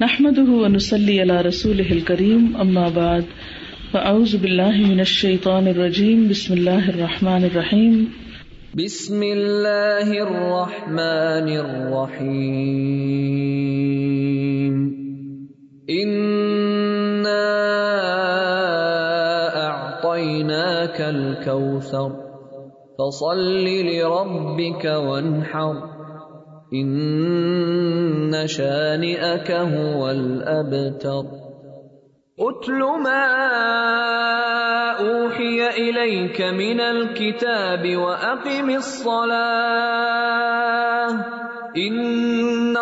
نحمده ونصلي على رسوله الكريم اما بعد فاعوذ بالله من الشيطان الرجيم بسم الله الرحمن الرحيم بسم الله الرحمن الرحيم إنا اعطيناك الكوثر فصل لربك وانحر ان شانئك هو الابتر اتل ما اوحي اليك من الكتاب واقم الصلاة ان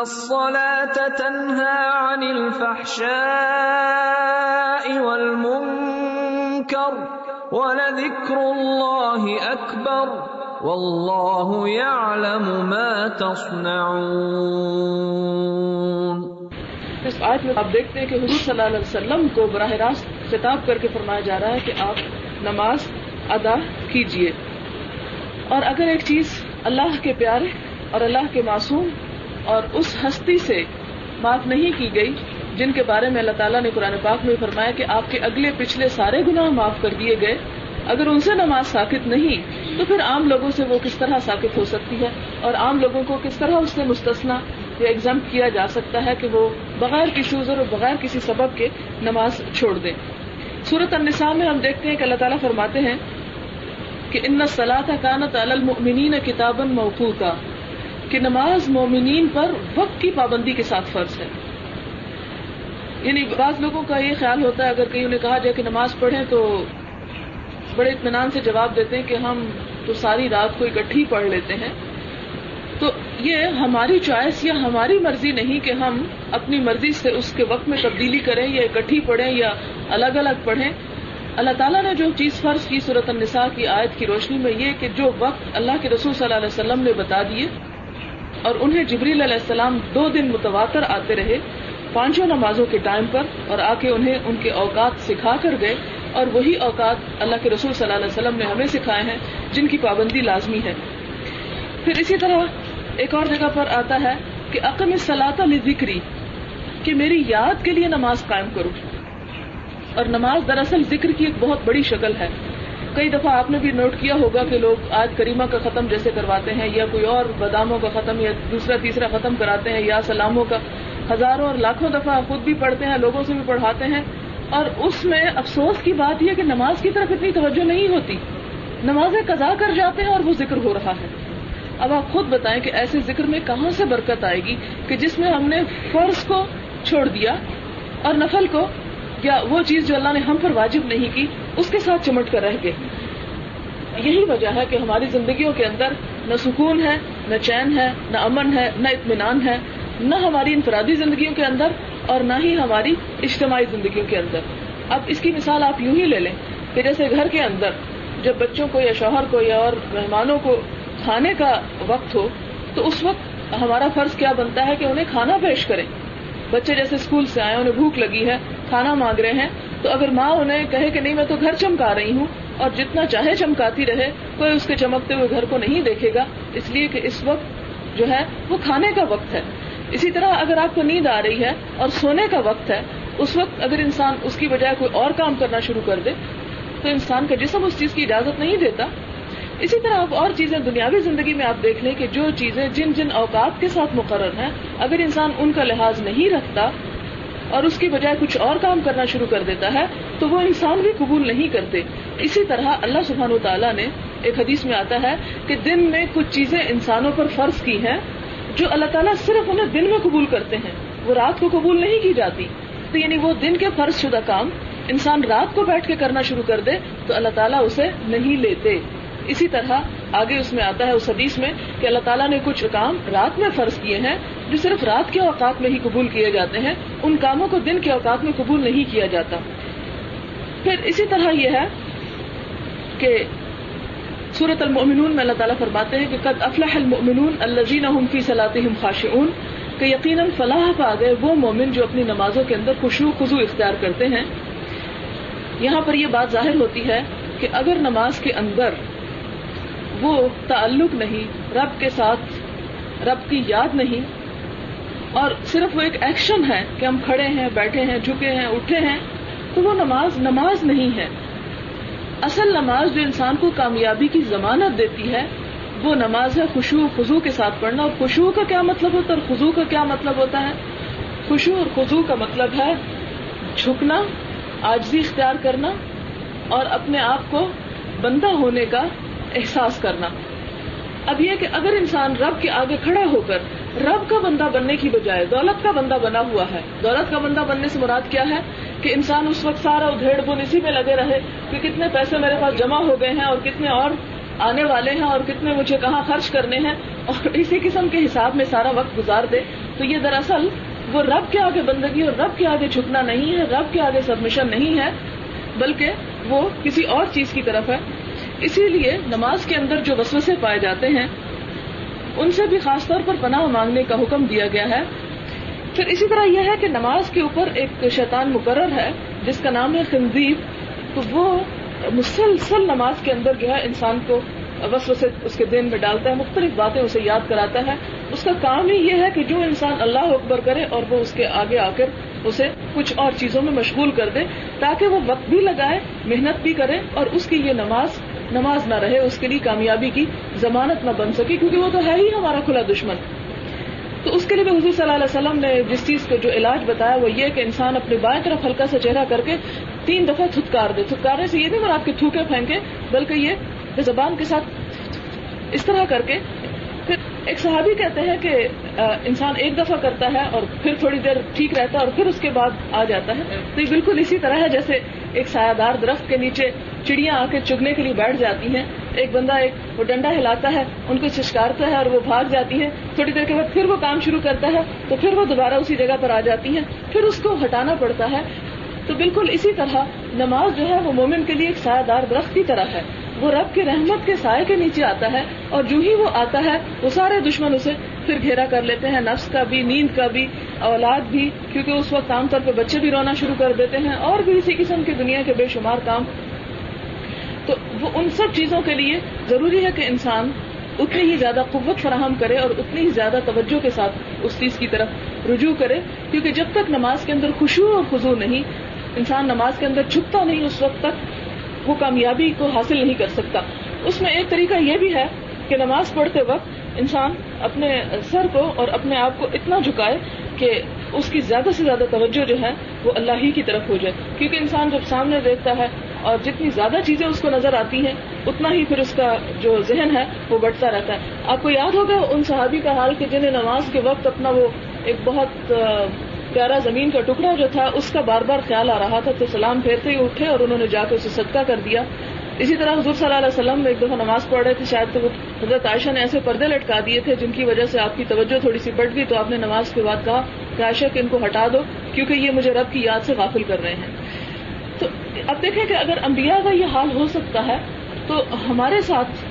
الصلاة تنهى عن الفحشاء والمنكر ولذكر الله اكبر واللہ یعلم ما تصنعون. اس آیت میں آپ دیکھتے ہیں کہ حضور صلی اللہ علیہ وسلم کو براہ راست خطاب کر کے فرمایا جا رہا ہے کہ آپ نماز ادا کیجئے. اور اگر ایک چیز اللہ کے پیارے اور اللہ کے معصوم اور اس ہستی سے بات نہیں کی گئی جن کے بارے میں اللہ تعالیٰ نے قرآن پاک میں فرمایا کہ آپ کے اگلے پچھلے سارے گناہ معاف کر دیے گئے, اگر ان سے نماز ساکت نہیں تو پھر عام لوگوں سے وہ کس طرح ساکت ہو سکتی ہے, اور عام لوگوں کو کس طرح اس سے مستثنا یا ایگزمپٹ کیا جا سکتا ہے کہ وہ بغیر کسی عذر اور بغیر کسی سبب کے نماز چھوڑ دیں. سورۃ النساء میں ہم دیکھتے ہیں کہ اللہ تعالیٰ فرماتے ہیں کہ ان الصلاۃ کانت علی المؤمنین کتابا موقوتا, کہ نماز مومنین پر وقت کی پابندی کے ساتھ فرض ہے. یعنی بعض لوگوں کا یہ خیال ہوتا ہے اگر کہیں نے کہا جائے کہ نماز پڑھیں تو بڑے اطمینان سے جواب دیتے ہیں کہ ہم تو ساری رات کو اکٹھی پڑھ لیتے ہیں. تو یہ ہماری چوائس یا ہماری مرضی نہیں کہ ہم اپنی مرضی سے اس کے وقت میں تبدیلی کریں یا اکٹھی پڑھیں یا الگ الگ پڑھیں. اللہ تعالیٰ نے جو چیز فرض کی سورۃ النساء کی آیت کی روشنی میں یہ کہ جو وقت اللہ کے رسول صلی اللہ علیہ وسلم نے بتا دیے اور انہیں جبریل علیہ السلام 2 دن متواتر آتے رہے 5 نمازوں کے ٹائم پر, اور آ کے انہیں ان کے اوقات سکھا کر گئے, اور وہی اوقات اللہ کے رسول صلی اللہ علیہ وسلم نے ہمیں سکھائے ہیں جن کی پابندی لازمی ہے. پھر اسی طرح ایک اور جگہ پر آتا ہے کہ اقم الصلاۃ لذکری, کہ میری یاد کے لیے نماز قائم کرو. اور نماز دراصل ذکر کی ایک بہت بڑی شکل ہے. کئی دفعہ آپ نے بھی نوٹ کیا ہوگا کہ لوگ آیت کریمہ کا ختم جیسے کرواتے ہیں یا کوئی اور باداموں کا ختم یا دوسرا تیسرا ختم کراتے ہیں یا سلاموں کا ہزاروں اور لاکھوں دفعہ خود بھی پڑھتے ہیں, لوگوں سے بھی پڑھاتے ہیں, اور اس میں افسوس کی بات یہ کہ نماز کی طرف اتنی توجہ نہیں ہوتی. نمازیں قضا کر جاتے ہیں اور وہ ذکر ہو رہا ہے. اب آپ خود بتائیں کہ ایسے ذکر میں کہاں سے برکت آئے گی کہ جس میں ہم نے فرض کو چھوڑ دیا اور نفل کو, یا وہ چیز جو اللہ نے ہم پر واجب نہیں کی اس کے ساتھ چمٹ کر رہ گئے. یہی وجہ ہے کہ ہماری زندگیوں کے اندر نہ سکون ہے, نہ چین ہے, نہ امن ہے, نہ اطمینان ہے, نہ ہماری انفرادی زندگیوں کے اندر اور نہ ہی ہماری اجتماعی زندگیوں کے اندر. اب اس کی مثال آپ یوں ہی لے لیں کہ جیسے گھر کے اندر جب بچوں کو یا شوہر کو یا اور مہمانوں کو کھانے کا وقت ہو تو اس وقت ہمارا فرض کیا بنتا ہے کہ انہیں کھانا پیش کریں. بچے جیسے اسکول سے آئے, انہیں بھوک لگی ہے, کھانا مانگ رہے ہیں, تو اگر ماں انہیں کہے کہ نہیں میں تو گھر چمکا رہی ہوں اور جتنا چاہے چمکاتی رہے کوئی اس کے چمکتے ہوئے گھر کو نہیں دیکھے گا, اس لیے کہ اس وقت جو ہے وہ کھانے کا وقت ہے. اسی طرح اگر آپ کو نیند آ رہی ہے اور سونے کا وقت ہے, اس وقت اگر انسان اس کی بجائے کوئی اور کام کرنا شروع کر دے تو انسان کا جسم اس چیز کی اجازت نہیں دیتا. اسی طرح آپ اور چیزیں دنیاوی زندگی میں آپ دیکھ لیں کہ جو چیزیں جن جن اوقات کے ساتھ مقرر ہیں اگر انسان ان کا لحاظ نہیں رکھتا اور اس کی بجائے کچھ اور کام کرنا شروع کر دیتا ہے تو وہ انسان بھی قبول نہیں کرتے. اسی طرح اللہ سبحانہ وتعالیٰ نے ایک حدیث میں آتا ہے کہ دن میں کچھ چیزیں انسانوں پر فرض کی ہیں جو اللہ تعالیٰ صرف انہیں دن میں قبول کرتے ہیں, وہ رات کو قبول نہیں کی جاتی. تو یعنی وہ دن کے فرض شدہ کام انسان رات کو بیٹھ کے کرنا شروع کر دے تو اللہ تعالیٰ اسے نہیں لیتے. اسی طرح آگے اس میں آتا ہے اس حدیث میں کہ اللہ تعالیٰ نے کچھ کام رات میں فرض کیے ہیں جو صرف رات کے اوقات میں ہی قبول کیے جاتے ہیں, ان کاموں کو دن کے اوقات میں قبول نہیں کیا جاتا. پھر اسی طرح یہ ہے کہ سورۃ المؤمنون میں اللہ تعالیٰ فرماتے ہیں کہ قد افلح المؤمنون الذین هم فی صلاتهم خاشعون, کہ یقیناً فلاح پا گئے وہ مومن جو اپنی نمازوں کے اندر خشوع خضوع اختیار کرتے ہیں. یہاں پر یہ بات ظاہر ہوتی ہے کہ اگر نماز کے اندر وہ تعلق نہیں رب کے ساتھ, رب کی یاد نہیں اور صرف وہ ایک ایکشن ہے کہ ہم کھڑے ہیں, بیٹھے ہیں, جھکے ہیں, اٹھے ہیں, تو وہ نماز نہیں ہے. اصل نماز جو انسان کو کامیابی کی ضمانت دیتی ہے وہ نماز ہے خشوع خضوع کے ساتھ پڑھنا. اور خشوع کا کیا مطلب ہوتا ہے اور خضوع کا کیا مطلب ہوتا ہے؟ خشوع اور خضوع کا مطلب ہے جھکنا, عاجزی اختیار کرنا اور اپنے آپ کو بندہ ہونے کا احساس کرنا. اب یہ کہ اگر انسان رب کے آگے کھڑا ہو کر رب کا بندہ بننے کی بجائے دولت کا بندہ بنا ہوا ہے, دولت کا بندہ بننے سے مراد کیا ہے کہ انسان اس وقت سارا ادھیڑ بن اسی میں لگے رہے کہ کتنے پیسے میرے پاس جمع ہو گئے ہیں اور کتنے اور آنے والے ہیں اور کتنے مجھے کہاں خرچ کرنے ہیں, اور اسی قسم کے حساب میں سارا وقت گزار دے, تو یہ دراصل وہ رب کے آگے بندگی اور رب کے آگے جھکنا نہیں ہے, رب کے آگے سبمیشن نہیں ہے, بلکہ وہ کسی اور چیز کی طرف ہے. اسی لیے نماز کے اندر جو وسوسے پائے جاتے ہیں ان سے بھی خاص طور پر پناہ مانگنے کا حکم دیا گیا ہے. پھر اسی طرح یہ ہے کہ نماز کے اوپر ایک شیطان مقرر ہے جس کا نام ہے خنزیر, تو وہ مسلسل نماز کے اندر جو ہے انسان کو وسوسے اس کے دین میں ڈالتا ہے, مختلف باتیں اسے یاد کراتا ہے. اس کا کام ہی یہ ہے کہ جو انسان اللہ اکبر کرے اور وہ اس کے آگے آ کر اسے کچھ اور چیزوں میں مشغول کر دے تاکہ وہ وقت بھی لگائے, محنت بھی کرے اور اس کی یہ نماز نہ رہے, اس کے لیے کامیابی کی ضمانت نہ بن سکے, کیونکہ وہ تو ہے ہی ہمارا کھلا دشمن. تو اس کے لیے بھی حضور صلی اللہ علیہ وسلم نے جس چیز کا جو علاج بتایا وہ یہ کہ انسان اپنے بائیں طرف ہلکا سا چہرہ کر کے 3 دفعہ تھتکار دے. تھتکارنے سے یہ نہیں مراد کہ تھوکے پھینکے, بلکہ یہ زبان کے ساتھ اس طرح کر کے. پھر ایک صحابی کہتے ہیں کہ انسان 1 دفعہ کرتا ہے اور پھر تھوڑی دیر ٹھیک رہتا ہے اور پھر اس کے بعد آ جاتا ہے. تو یہ بالکل اسی طرح ہے جیسے ایک سایہ دار درخت کے نیچے چڑیاں آ کے چگنے کے لیے بیٹھ جاتی ہیں, ایک بندہ وہ ڈنڈا ہلاتا ہے, ان کو چشکارتا ہے اور وہ بھاگ جاتی ہیں, تھوڑی دیر کے بعد پھر وہ کام شروع کرتا ہے تو پھر وہ دوبارہ اسی جگہ پر آ جاتی ہیں, پھر اس کو ہٹانا پڑتا ہے. تو بالکل اسی طرح نماز جو ہے وہ مومن کے لیے ایک سایہ دار درخت کی طرح ہے, وہ رب کی رحمت کے سائے کے نیچے آتا ہے اور جو ہی وہ آتا ہے وہ سارے دشمن اسے پھر گھیرا کر لیتے ہیں, نفس کا بھی, نیند کا بھی, اولاد بھی, کیونکہ اس وقت عام طور پہ بچے بھی رونا شروع کر دیتے ہیں اور بھی اسی قسم کی دنیا کے بے شمار کام. تو وہ ان سب چیزوں کے لیے ضروری ہے کہ انسان اتنی ہی زیادہ قوت فراہم کرے اور اتنی ہی زیادہ توجہ کے ساتھ اس چیز کی طرف رجوع کرے, کیونکہ جب تک نماز کے اندر خشوع اور خضوع نہیں, انسان نماز کے اندر جھکتا نہیں, اس وقت تک وہ کامیابی کو حاصل نہیں کر سکتا. اس میں ایک طریقہ یہ بھی ہے کہ نماز پڑھتے وقت انسان اپنے سر کو اور اپنے آپ کو اتنا جھکائے کہ اس کی زیادہ سے زیادہ توجہ جو ہے وہ اللہ ہی کی طرف ہو جائے, کیونکہ انسان جب سامنے دیکھتا ہے اور جتنی زیادہ چیزیں اس کو نظر آتی ہیں اتنا ہی پھر اس کا جو ذہن ہے وہ بڑھتا رہتا ہے. آپ کو یاد ہوگا ان صحابی کا حال کہ جنہیں نماز کے وقت اپنا وہ ایک بہت پیارا زمین کا ٹکڑا جو تھا اس کا بار بار خیال آ رہا تھا, تو سلام پھیرتے ہی اٹھے اور انہوں نے جا کے اسے صدقہ کر دیا. اسی طرح حضور صلی اللہ علیہ وسلم ایک دفعہ نماز پڑھ رہے تھے شاید, تو حضرت عائشہ نے ایسے پردے لٹکا دیے تھے جن کی وجہ سے آپ کی توجہ تھوڑی سی بڑھ گئی, تو آپ نے نماز کے بعد کہا کہ عائشہ کہ ان کو ہٹا دو کیونکہ یہ مجھے رب کی یاد سے غافل کر رہے ہیں. تو اب دیکھیں کہ اگر انبیاء کا یہ حال ہو سکتا ہے تو ہمارے ساتھ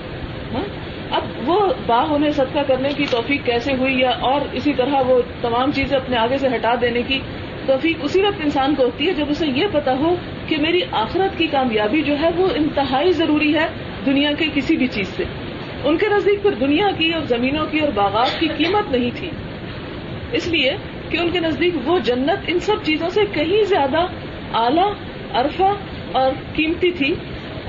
اب وہ با ہونے صدقہ کرنے کی توفیق کیسے ہوئی, یا اور اسی طرح وہ تمام چیزیں اپنے آگے سے ہٹا دینے کی توفیق اسی وقت انسان کو ہوتی ہے جب اسے یہ پتا ہو کہ میری آخرت کی کامیابی جو ہے وہ انتہائی ضروری ہے دنیا کے کسی بھی چیز سے. ان کے نزدیک پھر دنیا کی اور زمینوں کی اور باغات کی قیمت نہیں تھی, اس لیے کہ ان کے نزدیک وہ جنت ان سب چیزوں سے کہیں زیادہ اعلیٰ, عرفہ اور قیمتی تھی.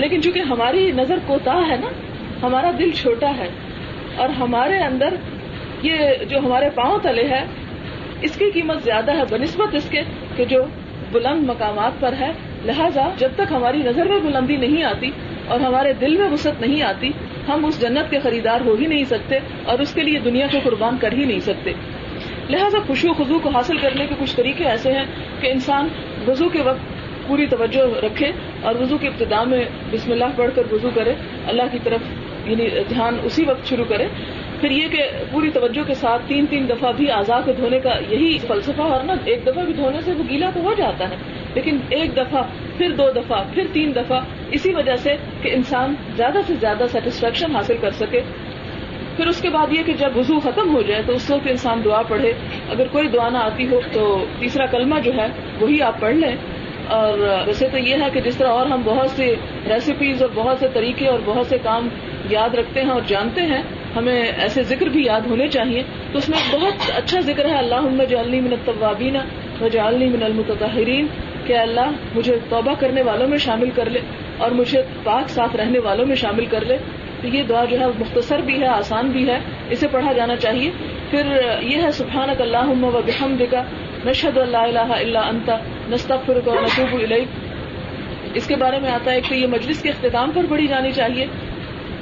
لیکن چونکہ ہماری نظر کوتاہ ہے نا, ہمارا دل چھوٹا ہے اور ہمارے اندر یہ جو ہمارے پاؤں تلے ہے اس کی قیمت زیادہ ہے بنسبت اس کے کہ جو بلند مقامات پر ہے. لہٰذا جب تک ہماری نظر میں بلندی نہیں آتی اور ہمارے دل میں وسعت نہیں آتی, ہم اس جنت کے خریدار ہو ہی نہیں سکتے اور اس کے لیے دنیا کو قربان کر ہی نہیں سکتے. لہٰذا خشوع خضوع کو حاصل کرنے کے کچھ طریقے ایسے ہیں کہ انسان وضو کے وقت پوری توجہ رکھے اور وضو کے ابتدا میں بسم اللہ پڑھ کر وضو کرے, اللہ کی طرف یعنی دھیان اسی وقت شروع کرے. پھر یہ کہ پوری توجہ کے ساتھ 3 دفعہ بھی اعضاء کو دھونے کا یہی فلسفہ, اور نا 1 دفعہ بھی دھونے سے وہ گیلا تو ہو جاتا ہے, لیکن 1 دفعہ, پھر 2 دفعہ, پھر 3 دفعہ, اسی وجہ سے کہ انسان زیادہ سے زیادہ سیٹسفیکشن حاصل کر سکے. پھر اس کے بعد یہ کہ جب وضو ختم ہو جائے تو اس وقت انسان دعا پڑھے, اگر کوئی دعا نہ آتی ہو تو 3واں کلمہ جو ہے وہی آپ پڑھ لیں. اور ویسے تو یہ ہے کہ جس طرح اور ہم بہت سی ریسیپیز اور بہت سے طریقے اور بہت سے کام یاد رکھتے ہیں اور جانتے ہیں, ہمیں ایسے ذکر بھی یاد ہونے چاہیے. تو اس میں بہت اچھا ذکر ہے اللہم اجعلنی من التوابین واجعلنی من المتطہرین، کہ اللہ مجھے توبہ کرنے والوں میں شامل کر لے اور مجھے پاک صاف رہنے والوں میں شامل کر لے. تو یہ دعا جو ہے مختصر بھی ہے، آسان بھی ہے، اسے پڑھا جانا چاہیے. پھر یہ ہے سبحانک اللہم و بحمدک نشہد ان لا الہ الا انت نستغفرک و نتوب الیک. اس کے بارے میں آتا ہے کہ یہ مجلس کے اختتام پر پڑھی جانی چاہیے.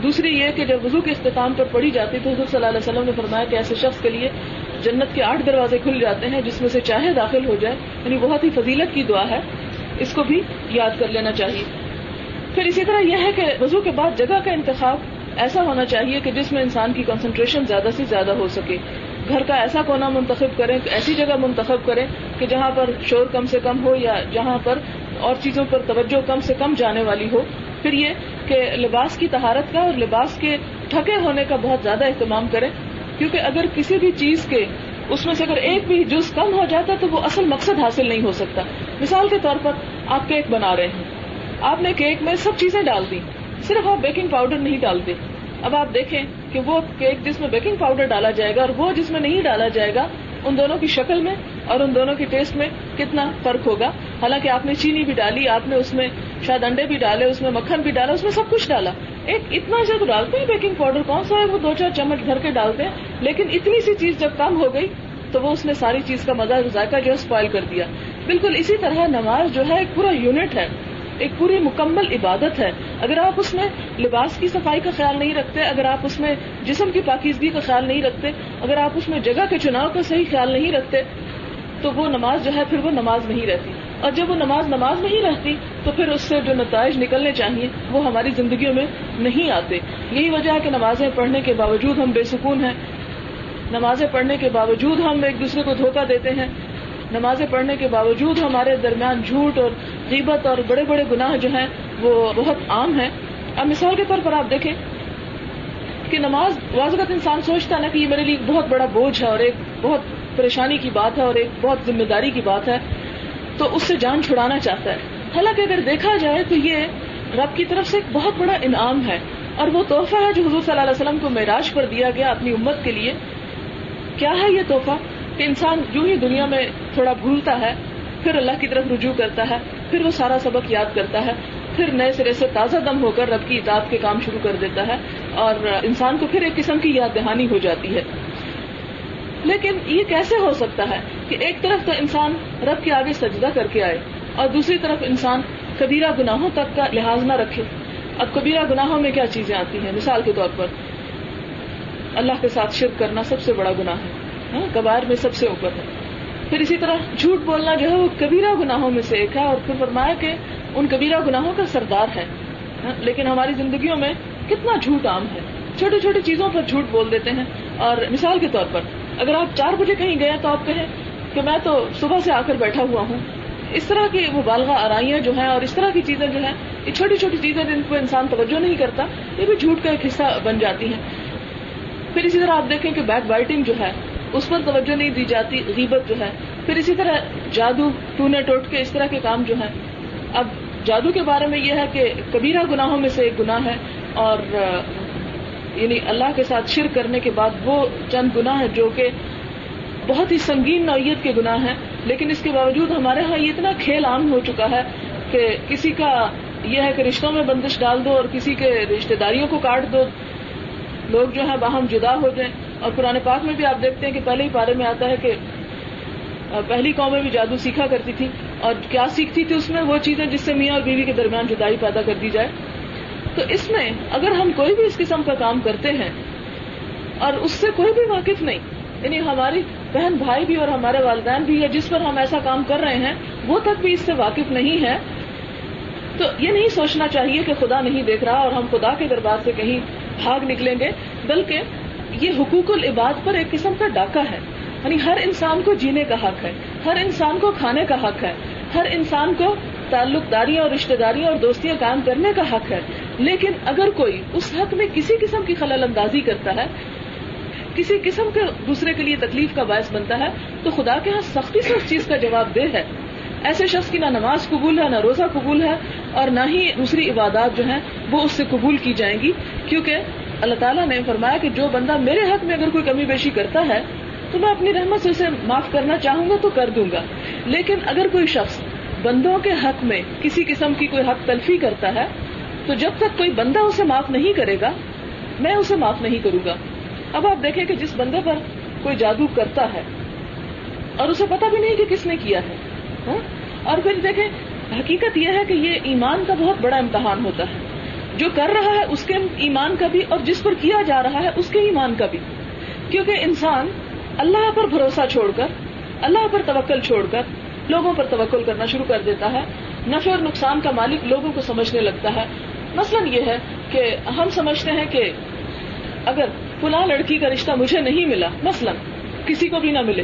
دوسری یہ کہ جب وضو کے اختتام پر پڑھی جاتی تو حضور صلی اللہ علیہ وسلم نے فرمایا کہ ایسے شخص کے لیے جنت کے 8 دروازے کھل جاتے ہیں جس میں سے چاہے داخل ہو جائے. یعنی بہت ہی فضیلت کی دعا ہے، اس کو بھی یاد کر لینا چاہیے. پھر اسی طرح یہ ہے کہ وضو کے بعد جگہ کا انتخاب ایسا ہونا چاہیے کہ جس میں انسان کی کنسنٹریشن زیادہ سے زیادہ ہو سکے. گھر کا ایسا کونا منتخب کریں، ایسی جگہ منتخب کریں کہ جہاں پر شور کم سے کم ہو یا جہاں پر اور چیزوں پر توجہ کم سے کم جانے والی ہو. پھر یہ کہ لباس کی طہارت کا اور لباس کے ڈھکے ہونے کا بہت زیادہ اہتمام کریں، کیونکہ اگر کسی بھی چیز کے اس میں سے اگر ایک بھی جز کم ہو جاتا تو وہ اصل مقصد حاصل نہیں ہو سکتا. مثال کے طور پر آپ کیک بنا رہے ہیں، آپ نے کیک میں سب چیزیں ڈال دی، صرف آپ بیکنگ پاؤڈر نہیں ڈالتے. اب آپ دیکھیں کہ وہ کیک جس میں بیکنگ پاؤڈر ڈالا جائے گا اور وہ جس میں نہیں ڈالا جائے گا، ان دونوں کی شکل میں اور ان دونوں کی ٹیسٹ میں کتنا فرق ہوگا. حالانکہ آپ نے چینی بھی ڈالی، آپ نے اس میں شاید انڈے بھی ڈالے، اس میں مکھن بھی ڈالا، اس میں سب کچھ ڈالا. ایک اتنا جب ڈالتے ہیں بیکنگ پاؤڈر، کون سا ہے وہ 2-4 چمچ بھر کے ڈالتے ہیں، لیکن اتنی سی چیز جب کم ہو گئی تو وہ اس نے ساری چیز کا مزہ ذائقہ جو ہے اسپائل کر دیا. بالکل اسی طرح نماز جو ہے ایک پورا یونٹ ہے، ایک پوری مکمل عبادت ہے. اگر آپ اس میں لباس کی صفائی کا خیال نہیں رکھتے، اگر آپ اس میں جسم کی پاکیزگی کا خیال نہیں رکھتے، اگر آپ اس میں جگہ کے چناؤ کا صحیح خیال نہیں رکھتے، تو وہ نماز جو ہے پھر وہ نماز نہیں رہتی. اور جب وہ نماز نہیں رہتی تو پھر اس سے جو نتائج نکلنے چاہیے وہ ہماری زندگیوں میں نہیں آتے. یہی وجہ ہے کہ نمازیں پڑھنے کے باوجود ہم بے سکون ہیں، نمازیں پڑھنے کے باوجود ہم ایک دوسرے کو دھوکہ دیتے ہیں، نمازیں پڑھنے کے باوجود ہمارے درمیان جھوٹ اور غیبت اور بڑے بڑے گناہ جو ہیں وہ بہت عام ہیں. اب مثال کے طور پر آپ دیکھیں کہ نماز واضح انسان سوچتا نا کہ یہ میرے لیے بہت بڑا بوجھ ہے اور ایک بہت پریشانی کی بات ہے اور ایک بہت ذمہ داری کی بات ہے، تو اس سے جان چھڑانا چاہتا ہے. حالانکہ اگر دیکھا جائے تو یہ رب کی طرف سے ایک بہت بڑا انعام ہے اور وہ تحفہ ہے جو حضور صلی اللہ علیہ وسلم کو معراج پر دیا گیا اپنی امت کے لیے. کیا ہے یہ تحفہ کہ انسان یوں ہی دنیا میں تھوڑا بھولتا ہے، پھر اللہ کی طرف رجوع کرتا ہے، پھر وہ سارا سبق یاد کرتا ہے، پھر نئے سرے سے تازہ دم ہو کر رب کی اطاعت کے کام شروع کر دیتا ہے اور انسان کو پھر ایک قسم کی یاد دہانی ہو جاتی ہے. لیکن یہ کیسے ہو سکتا ہے کہ ایک طرف تو انسان رب کے آگے سجدہ کر کے آئے اور دوسری طرف انسان کبیرہ گناہوں تک کا لحاظ نہ رکھے. اب کبیرہ گناہوں میں کیا چیزیں آتی ہیں؟ مثال کے طور پر اللہ کے ساتھ شرک کرنا سب سے بڑا گناہ ہے، کبائر میں سب سے اوپر ہے. پھر اسی طرح جھوٹ بولنا جو ہے وہ کبیرہ گناہوں میں سے ایک ہے اور پھر فرمایا کہ ان کبیرہ گناہوں کا سردار ہے. لیکن ہماری زندگیوں میں کتنا جھوٹ عام ہے، چھوٹی چھوٹی چیزوں پر جھوٹ بول دیتے ہیں. اور مثال کے طور پر اگر آپ 4 بجے کہیں گئے تو آپ کہیں کہ میں تو صبح سے آ کر بیٹھا ہوا ہوں. اس طرح کی مبالغہ آرائیاں جو ہیں اور اس طرح کی چیزیں جو ہیں، یہ چھوٹی چھوٹی چیزیں جن کو انسان توجہ نہیں کرتا، یہ بھی جھوٹ کا ایک حصہ بن جاتی ہیں. پھر اسی طرح آپ دیکھیں کہ بیک بائٹنگ جو ہے اس پر توجہ نہیں دی جاتی، غیبت جو ہے. پھر اسی طرح جادو، ٹونے ٹوٹکے، اس طرح کے کام جو ہیں. اب جادو کے بارے میں یہ ہے کہ کبیرہ گناہوں میں سے ایک گناہ ہے اور یعنی اللہ کے ساتھ شرک کرنے کے بعد وہ چند گناہ ہیں جو کہ بہت ہی سنگین نوعیت کے گناہ ہیں. لیکن اس کے باوجود ہمارے ہاں یہ اتنا کھیل عام ہو چکا ہے کہ کسی کا یہ ہے کہ رشتوں میں بندش ڈال دو اور کسی کے رشتہ داریوں کو کاٹ دو، لوگ جو ہیں باہم جدا ہو جائیں. اور قرآن پاک میں بھی آپ دیکھتے ہیں کہ پہلے ہی پارے میں آتا ہے کہ پہلی قومیں بھی جادو سیکھا کرتی تھی اور کیا سیکھتی تھی، اس میں وہ چیزیں جس سے میاں اور بیوی کے درمیان جدائی پیدا کر دی جائے. تو اس میں اگر ہم کوئی بھی اس قسم کا کام کرتے ہیں اور اس سے کوئی بھی واقف نہیں، یعنی ہماری بہن بھائی بھی اور ہمارے والدین بھی ہے جس پر ہم ایسا کام کر رہے ہیں وہ تک بھی اس سے واقف نہیں ہے، تو یہ نہیں سوچنا چاہیے کہ خدا نہیں دیکھ رہا اور ہم خدا کے دربار سے کہیں بھاگ نکلیں گے. بلکہ یہ حقوق العباد پر ایک قسم کا ڈاکہ ہے، یعنی ہر انسان کو جینے کا حق ہے، ہر انسان کو کھانے کا حق ہے، ہر انسان کو تعلق داریاں اور رشتہ داریاں اور دوستیاں قائم کرنے کا حق ہے. لیکن اگر کوئی اس حق میں کسی قسم کی خلل اندازی کرتا ہے، کسی قسم کے دوسرے کے لیے تکلیف کا باعث بنتا ہے، تو خدا کے ہاں سختی سے اس چیز کا جواب دہ ہے. ایسے شخص کی نہ نماز قبول ہے، نہ روزہ قبول ہے اور نہ ہی دوسری عبادات جو ہیں وہ اس سے قبول کی جائیں گی، کیونکہ اللہ تعالیٰ نے فرمایا کہ جو بندہ میرے حق میں اگر کوئی کمی بیشی کرتا ہے تو میں اپنی رحمت سے اسے معاف کرنا چاہوں گا تو کر دوں گا، لیکن اگر کوئی شخص بندوں کے حق میں کسی قسم کی کوئی حق تلفی کرتا ہے تو جب تک کوئی بندہ اسے معاف نہیں کرے گا میں اسے معاف نہیں کروں گا۔ اب آپ دیکھیں کہ جس بندے پر کوئی جادو کرتا ہے اور اسے پتہ بھی نہیں کہ کس نے کیا ہے، اور پھر دیکھیں حقیقت یہ ہے کہ یہ ایمان کا بہت بڑا امتحان ہوتا ہے، جو کر رہا ہے اس کے ایمان کا بھی اور جس پر کیا جا رہا ہے اس کے ایمان کا بھی، کیونکہ انسان اللہ پر بھروسہ چھوڑ کر، اللہ پر توکل چھوڑ کر لوگوں پر توکل کرنا شروع کر دیتا ہے، نفع اور نقصان کا مالک لوگوں کو سمجھنے لگتا ہے۔ مثلاً یہ ہے کہ ہم سمجھتے ہیں کہ اگر فلاں لڑکی کا رشتہ مجھے نہیں ملا، مثلاً کسی کو بھی نہ ملے،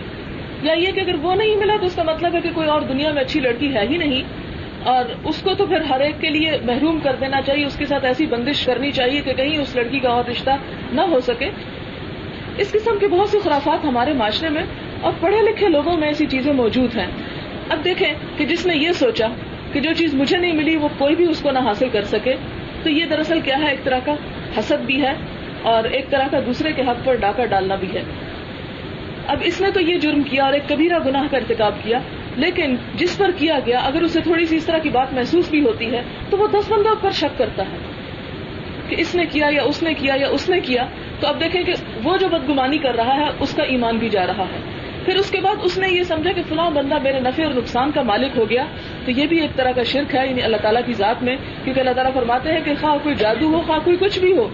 یا یہ کہ اگر وہ نہیں ملا تو اس کا مطلب ہے کہ کوئی اور دنیا میں اچھی لڑکی ہے ہی نہیں، اور اس کو تو پھر ہر ایک کے لیے محروم کر دینا چاہیے، اس کے ساتھ ایسی بندش کرنی چاہیے کہ کہیں اس لڑکی کا اور رشتہ نہ ہو سکے۔ اس قسم کے بہت سے خرافات ہمارے معاشرے میں اور پڑھے لکھے لوگوں میں ایسی چیزیں موجود ہیں۔ اب دیکھیں کہ جس نے یہ سوچا کہ جو چیز مجھے نہیں ملی وہ کوئی بھی اس کو نہ حاصل کر سکے، تو یہ دراصل کیا ہے، ایک طرح کا حسد بھی ہے اور ایک طرح کا دوسرے کے حق پر ڈاکہ ڈالنا بھی ہے۔ اب اس نے تو یہ جرم کیا اور ایک کبیرہ گناہ کا ارتکاب کیا، لیکن جس پر کیا گیا اگر اسے تھوڑی سی اس طرح کی بات محسوس بھی ہوتی ہے تو وہ 10 بندوں پر شک کرتا ہے کہ اس نے کیا یا اس نے کیا یا اس نے کیا۔ تو اب دیکھیں کہ وہ جو بدگمانی کر رہا ہے اس کا ایمان بھی جا رہا ہے۔ پھر اس کے بعد اس نے یہ سمجھا کہ فلاں بندہ میرے نفع اور نقصان کا مالک ہو گیا، تو یہ بھی ایک طرح کا شرک ہے، یعنی اللہ تعالیٰ کی ذات میں، کیونکہ اللہ تعالیٰ فرماتے ہیں کہ خواہ کوئی جادو ہو، خواہ کوئی کچھ بھی ہو،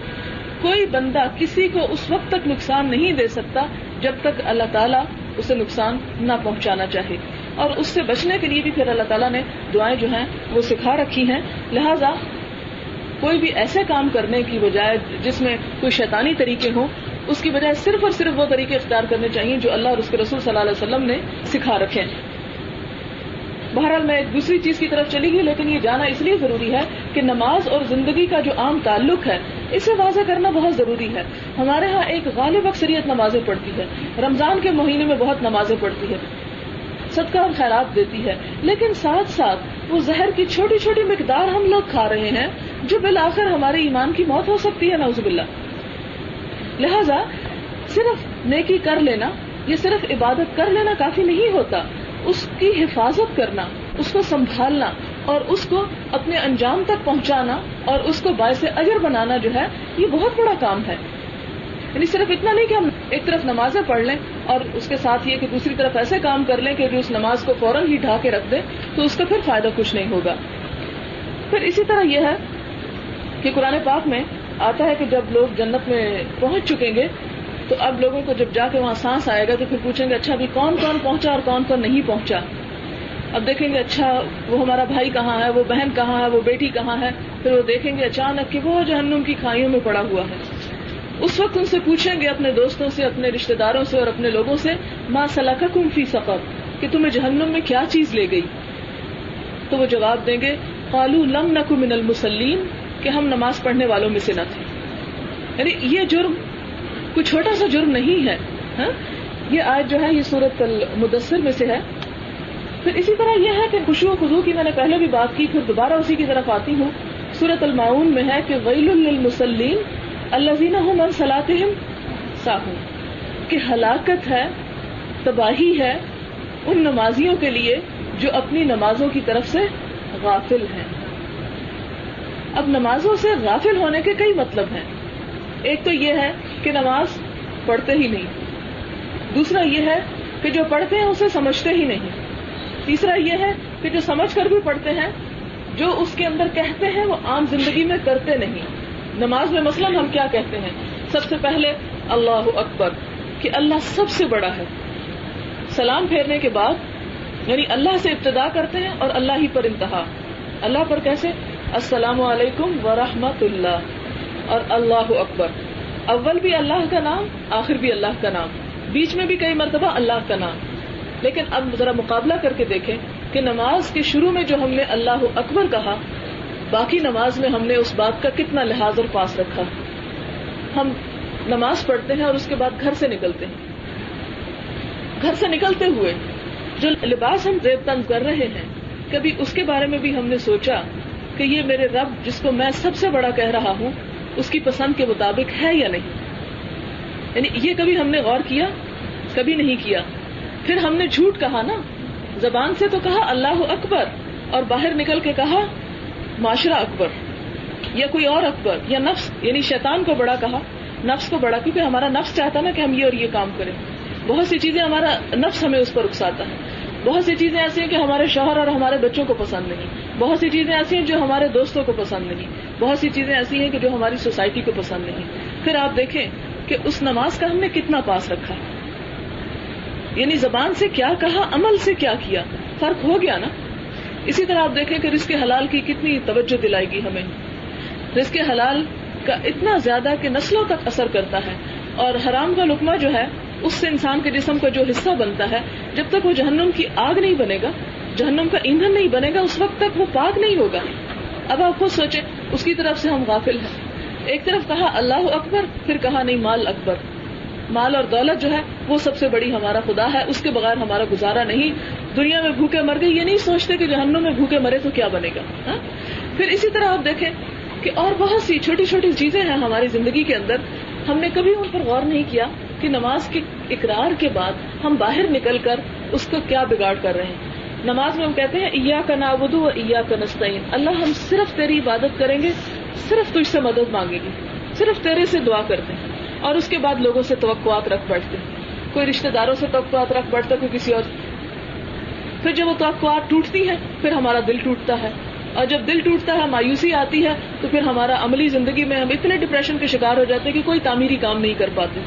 کوئی بندہ کسی کو اس وقت تک نقصان نہیں دے سکتا جب تک اللہ تعالیٰ اسے نقصان نہ پہنچانا چاہے، اور اس سے بچنے کے لیے بھی پھر اللہ تعالیٰ نے دعائیں جو ہیں وہ سکھا رکھی ہیں۔ لہٰذا کوئی بھی ایسے کام کرنے کی بجائے جس میں کوئی شیطانی طریقے ہوں، اس کی بجائے صرف اور صرف وہ طریقے اختیار کرنے چاہیے جو اللہ اور اس کے رسول صلی اللہ علیہ وسلم نے سکھا رکھے ہیں۔ بہرحال میں ایک دوسری چیز کی طرف چلی گئی، لیکن یہ جانا اس لیے ضروری ہے کہ نماز اور زندگی کا جو عام تعلق ہے اسے واضح کرنا بہت ضروری ہے۔ ہمارے ہاں ایک غالب اکثریت نمازیں پڑھتی ہے، رمضان کے مہینے میں بہت نمازیں پڑھتی ہے، صدقہ اور خیرات دیتی ہے، لیکن ساتھ ساتھ وہ زہر کی چھوٹی چھوٹی مقدار ہم لوگ کھا رہے ہیں جو بالآخر ہمارے ایمان کی موت ہو سکتی ہے، نعوذ باللہ۔ لہٰذا صرف نیکی کر لینا، یہ صرف عبادت کر لینا کافی نہیں ہوتا، اس کی حفاظت کرنا، اس کو سنبھالنا اور اس کو اپنے انجام تک پہنچانا اور اس کو باعث اجر بنانا جو ہے یہ بہت بڑا کام ہے۔ یعنی صرف اتنا نہیں کہ ہم ایک طرف نمازیں پڑھ لیں اور اس کے ساتھ یہ کہ دوسری طرف ایسے کام کر لیں کہ جو اس نماز کو فوراً ہی ڈھا کے رکھ دیں، تو اس کا پھر فائدہ کچھ نہیں ہوگا۔ پھر اسی طرح یہ ہے کہ قرآن پاک میں آتا ہے کہ جب لوگ جنت میں پہنچ چکیں گے تو اب لوگوں کو جب جا کے وہاں سانس آئے گا تو پھر پوچھیں گے اچھا ابھی کون کون پہنچا اور کون کون نہیں پہنچا۔ اب دیکھیں گے اچھا وہ ہمارا بھائی کہاں ہے، وہ بہن کہاں ہے، وہ بیٹی کہاں ہے، پھر وہ دیکھیں گے اچانک کہ وہ جہنم کی کھائیوں میں پڑا ہوا ہے۔ اس وقت ان سے پوچھیں گے، اپنے دوستوں سے، اپنے رشتہ داروں سے اور اپنے لوگوں سے، ما سلککم فی سقر، کہ تمہیں جہنم میں کیا چیز لے گئی؟ تو وہ جواب دیں گے قالوا لم نک من المصلین، کہ ہم نماز پڑھنے والوں میں سے نہ تھے۔ یعنی یہ جرم کوئی چھوٹا سا جرم نہیں ہے، ہاں؟ یہ آیت جو ہے یہ سورۃ المدثر میں سے ہے۔ پھر اسی طرح یہ ہے کہ خشوع و خضوع کی میں نے پہلے بھی بات کی، پھر دوبارہ اسی کی طرف آتی ہوں۔ سورۃ المعون میں ہے کہ ویل للمصلین الذین هم عن صلاتہم ساہون، کہ ہلاکت ہے، تباہی ہے ان نمازیوں کے لیے جو اپنی نمازوں کی طرف سے غافل ہیں۔ اب نمازوں سے غافل ہونے کے کئی مطلب ہیں۔ ایک تو یہ ہے کہ نماز پڑھتے ہی نہیں، دوسرا یہ ہے کہ جو پڑھتے ہیں اسے سمجھتے ہی نہیں، تیسرا یہ ہے کہ جو سمجھ کر بھی پڑھتے ہیں جو اس کے اندر کہتے ہیں وہ عام زندگی میں کرتے نہیں۔ نماز میں مثلا ہم کیا کہتے ہیں؟ سب سے پہلے اللہ اکبر، کہ اللہ سب سے بڑا ہے۔ سلام پھیرنے کے بعد یعنی اللہ سے ابتدا کرتے ہیں اور اللہ ہی پر انتہا۔ اللہ پر کیسے؟ السلام علیکم ورحمۃ اللہ، اور اللہ اکبر، اول بھی اللہ کا نام، آخر بھی اللہ کا نام، بیچ میں بھی کئی مرتبہ اللہ کا نام۔ لیکن اب ذرا مقابلہ کر کے دیکھیں کہ نماز کے شروع میں جو ہم نے اللہ اکبر کہا، باقی نماز میں ہم نے اس بات کا کتنا لحاظ اور پاس رکھا۔ ہم نماز پڑھتے ہیں اور اس کے بعد گھر سے نکلتے ہیں، گھر سے نکلتے ہوئے جو لباس ہم زیب تن کر رہے ہیں، کبھی اس کے بارے میں بھی ہم نے سوچا کہ یہ میرے رب جس کو میں سب سے بڑا کہہ رہا ہوں اس کی پسند کے مطابق ہے یا نہیں. یعنی یہ کبھی ہم نے غور کیا؟ کبھی نہیں کیا. پھر ہم نے جھوٹ کہا نا، زبان سے تو کہا اللہ اکبر اور باہر نکل کے کہا معاشرہ اکبر یا کوئی اور اکبر یا نفس، یعنی شیطان کو بڑا کہا، نفس کو بڑا، کیونکہ ہمارا نفس چاہتا نا کہ ہم یہ اور یہ کام کریں. بہت سی چیزیں ہمارا نفس ہمیں اس پر اکساتا ہے. بہت سی چیزیں ایسی ہیں کہ ہمارے شوہر اور ہمارے بچوں کو پسند نہیں، بہت سی چیزیں ایسی ہیں جو ہمارے دوستوں کو پسند نہیں، بہت سی چیزیں ایسی ہیں کہ جو ہماری سوسائٹی کو پسند نہیں. پھر آپ دیکھیں کہ اس نماز کا ہم نے کتنا پاس رکھا، یعنی زبان سے کیا کہا، عمل سے کیا کیا، فرق ہو گیا نا. اسی طرح آپ دیکھیں کہ رزق حلال کی کتنی توجہ دلائے گی ہمیں. رزق حلال کا اتنا زیادہ کہ نسلوں تک اثر کرتا ہے، اور حرام کا لقمہ جو ہے اس سے انسان کے جسم کا جو حصہ بنتا ہے، جب تک وہ جہنم کی آگ نہیں بنے گا، جہنم کا ایندھن نہیں بنے گا، اس وقت تک وہ پاک نہیں ہوگا. اب آپ خود سوچیں، اس کی طرف سے ہم غافل ہیں. ایک طرف کہا اللہ اکبر، پھر کہا نہیں مال اکبر. مال اور دولت جو ہے وہ سب سے بڑی ہمارا خدا ہے، اس کے بغیر ہمارا گزارا نہیں. دنیا میں بھوکے مر گئے، یہ نہیں سوچتے کہ جہنم میں بھوکے مرے تو کیا بنے گا. پھر اسی طرح آپ دیکھیں کہ اور بہت سی چھوٹی چھوٹی چیزیں ہیں ہماری زندگی کے اندر، ہم نے کبھی ان پر غور نہیں کیا کہ نماز کے اقرار کے بعد ہم باہر نکل کر اس کو کیا بگاڑ کر رہے ہیں. نماز میں ہم کہتے ہیں ایاک نعبد و ایاک نستعین، اللہ ہم صرف تیری عبادت کریں گے، صرف تجھ سے مدد مانگیں گے، صرف تیرے سے دعا کرتے ہیں. اور اس کے بعد لوگوں سے توقعات رکھ بیٹھتے، کوئی رشتہ داروں سے توقعات رکھ بیٹھتا، کوئی کسی اور. پھر جب وہ توقعات ٹوٹتی ہیں پھر ہمارا دل ٹوٹتا ہے، اور جب دل ٹوٹتا ہے مایوسی آتی ہے، تو پھر ہمارا عملی زندگی میں ہم اتنے ڈپریشن کے شکار ہو جاتے ہیں کہ کوئی تعمیری کام نہیں کر پاتے.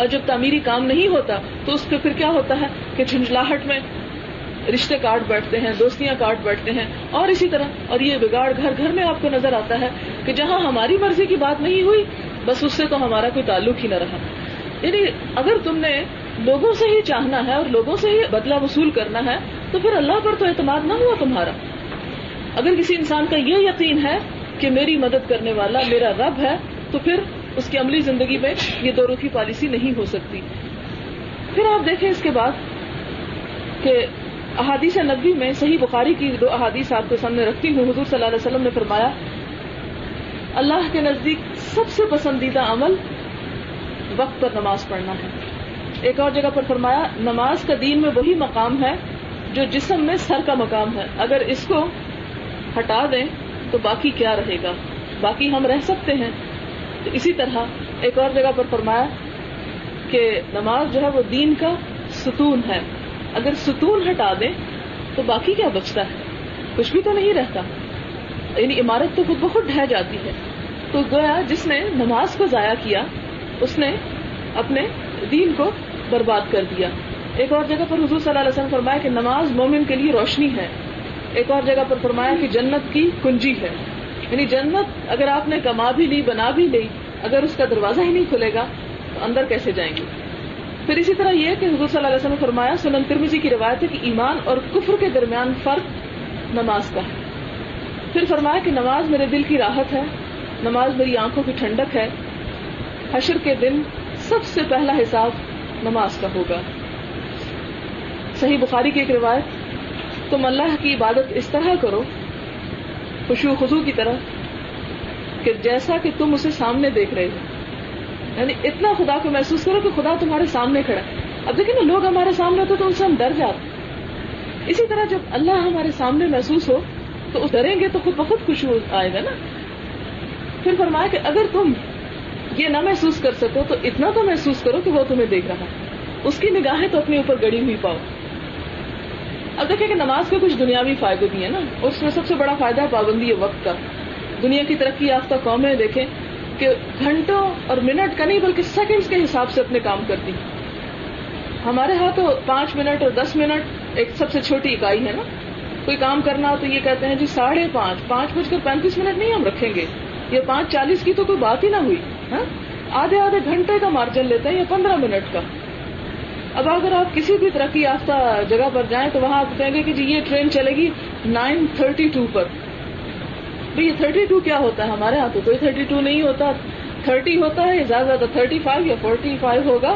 اور جب تعمیری کام نہیں ہوتا تو اس پہ پھر کیا ہوتا ہے کہ جھنجھلاہٹ میں رشتے کاٹ بیٹھتے ہیں، دوستیاں کاٹ بیٹھتے ہیں، اور اسی طرح. اور یہ بگاڑ گھر گھر میں آپ کو نظر آتا ہے کہ جہاں ہماری مرضی کی بات نہیں ہوئی، بس اس سے تو ہمارا کوئی تعلق ہی نہ رہا. یعنی اگر تم نے لوگوں سے ہی چاہنا ہے اور لوگوں سے ہی بدلہ وصول کرنا ہے تو پھر اللہ پر تو اعتماد نہ ہوا تمہارا. اگر کسی انسان کا یہ یقین ہے کہ میری مدد کرنے والا میرا رب ہے، تو پھر اس کی عملی زندگی میں یہ دو رخی پالیسی نہیں ہو سکتی. پھر آپ دیکھیں اس کے بعد کہ احادیث نبوی میں، صحیح بخاری کی دو احادیث آپ کے سامنے رکھتی ہوں. حضور صلی اللہ علیہ وسلم نے فرمایا، اللہ کے نزدیک سب سے پسندیدہ عمل وقت پر نماز پڑھنا ہے. ایک اور جگہ پر فرمایا، نماز کا دین میں وہی مقام ہے جو جسم میں سر کا مقام ہے، اگر اس کو ہٹا دیں تو باقی کیا رہے گا، باقی ہم رہ سکتے ہیں. تو اسی طرح ایک اور جگہ پر فرمایا کہ نماز جو ہے وہ دین کا ستون ہے، اگر ستون ہٹا دیں تو باقی کیا بچتا ہے، کچھ بھی تو نہیں رہتا، یعنی عمارت تو خود بخود ڈھہ جاتی ہے. تو گویا جس نے نماز کو ضائع کیا اس نے اپنے دین کو برباد کر دیا. ایک اور جگہ پر حضور صلی اللہ علیہ وسلم فرمایا کہ نماز مومن کے لیے روشنی ہے. ایک اور جگہ پر فرمایا کہ جنت کی کنجی ہے. یعنی جنت اگر آپ نے کما بھی لی، بنا بھی لی، اگر اس کا دروازہ ہی نہیں کھلے گا تو اندر کیسے جائیں گے. پھر اسی طرح یہ کہ حضور صلی اللہ علیہ وسلم نے فرمایا، سنن ترمذی کی روایت ہے کہ ایمان اور کفر کے درمیان فرق نماز کا ہے. پھر فرمایا کہ نماز میرے دل کی راحت ہے، نماز میری آنکھوں کی ٹھنڈک ہے، حشر کے دن سب سے پہلا حساب نماز کا ہوگا. صحیح بخاری کی ایک روایت، تم اللہ کی عبادت اس طرح کرو خشوع خضوع کی طرح کہ جیسا کہ تم اسے سامنے دیکھ رہے ہو. یعنی اتنا خدا کو محسوس کرو کہ خدا تمہارے سامنے کھڑا ہے. اب دیکھیں نا، لوگ ہمارے سامنے ہوتے تو ان سے ہم ڈر جاتے. اسی طرح جب اللہ ہمارے سامنے محسوس ہو تو ڈریں گے تو خود بخود خشوع آئے گا نا. پھر فرمایا کہ اگر تم یہ نہ محسوس کر سکو تو اتنا تو محسوس کرو کہ وہ تمہیں دیکھ رہا ہے، اس کی نگاہیں تو اپنے اوپر گڑی ہوئی پاؤ. اب دیکھیں کہ نماز کے کچھ دنیاوی فائدے بھی ہیں نا، اس میں سب سے بڑا فائدہ ہے پابندی وقت کا. دنیا کی ترقی یافتہ قومیں دیکھیں کہ گھنٹوں اور منٹ کا نہیں بلکہ سیکنڈز کے حساب سے اپنے کام کرتی. ہمارے ہاں تو 5 منٹ اور 10 منٹ ایک سب سے چھوٹی اکائی ہے نا. کوئی کام کرنا ہو تو یہ کہتے ہیں جی 5:30، 5:35 نہیں ہم رکھیں گے، یا 5:40 کی تو کوئی بات ہی نہ ہوئی. آدھے گھنٹے کا مارجن لیتے ہیں، یا 15 منٹ کا. اب اگر آپ کسی بھی ترقی یافتہ جگہ پر جائیں تو وہاں آپ کہیں گے کہ جی یہ ٹرین چلے گی 9:32 پر. بھئی یہ 32 کیا ہوتا ہے؟ ہمارے ہاں تو کوئی 32 نہیں ہوتا، 30 ہوتا ہے، زیادہ زیادہ 35 یا 45 ہوگا.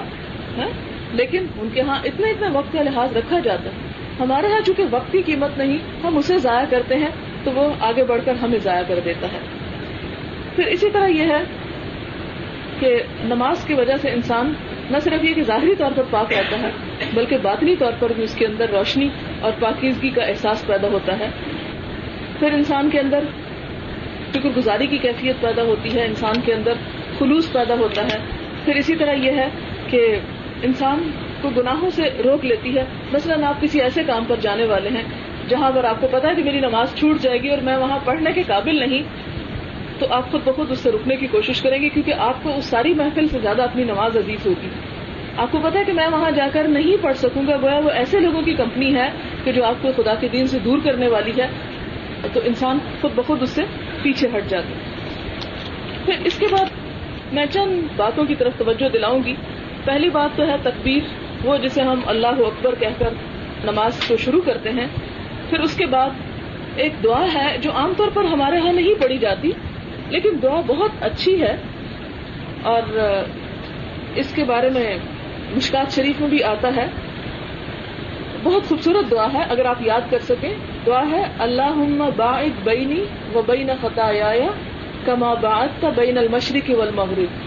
لیکن ان کے ہاں اتنے وقت کا لحاظ رکھا جاتا ہے. ہمارے ہاں چونکہ وقت کی قیمت نہیں، ہم اسے ضائع کرتے ہیں تو وہ آگے بڑھ کر ہمیں ضائع کر دیتا ہے. پھر اسی طرح یہ ہے کہ نماز کی وجہ سے انسان نہ صرف یہ کہ ظاہری طور پر پاک رہتا ہے بلکہ باطنی طور پر بھی اس کے اندر روشنی اور پاکیزگی کا احساس پیدا ہوتا ہے. پھر انسان کے اندر شکر گزاری کی کیفیت پیدا ہوتی ہے, انسان کے اندر خلوص پیدا ہوتا ہے. پھر اسی طرح یہ ہے کہ انسان کو گناہوں سے روک لیتی ہے. مثلاً آپ کسی ایسے کام پر جانے والے ہیں جہاں پر آپ کو پتا ہے کہ میری نماز چھوٹ جائے گی اور میں وہاں پڑھنے کے قابل نہیں, تو آپ خود بخود اس سے رکنے کی کوشش کریں گے کیونکہ آپ کو اس ساری محفل سے زیادہ اپنی نماز عزیز ہوگی. آپ کو پتا ہے کہ میں وہاں جا کر نہیں پڑھ سکوں گا, گویا وہ ایسے لوگوں کی کمپنی ہے کہ جو آپ کو خدا کے دین سے دور کرنے والی ہے, تو انسان خود بخود اس سے پیچھے ہٹ جاتا ہے. پھر اس کے بعد میں چند باتوں کی طرف توجہ دلاؤں گی. پہلی بات تو ہے تکبیر, وہ جسے ہم اللہ اکبر کہہ کر نماز کو شروع کرتے ہیں. پھر اس کے بعد ایک دعا ہے جو عام طور پر ہمارے ہاں نہیں پڑھی جاتی, لیکن دعا بہت اچھی ہے اور اس کے بارے میں مشکات شریف میں بھی آتا ہے. بہت خوبصورت دعا ہے, اگر آپ یاد کر سکیں. دعا ہے اللہم باعد بینی و بین خطایایا کما باعدت بین المشرق والمغرب.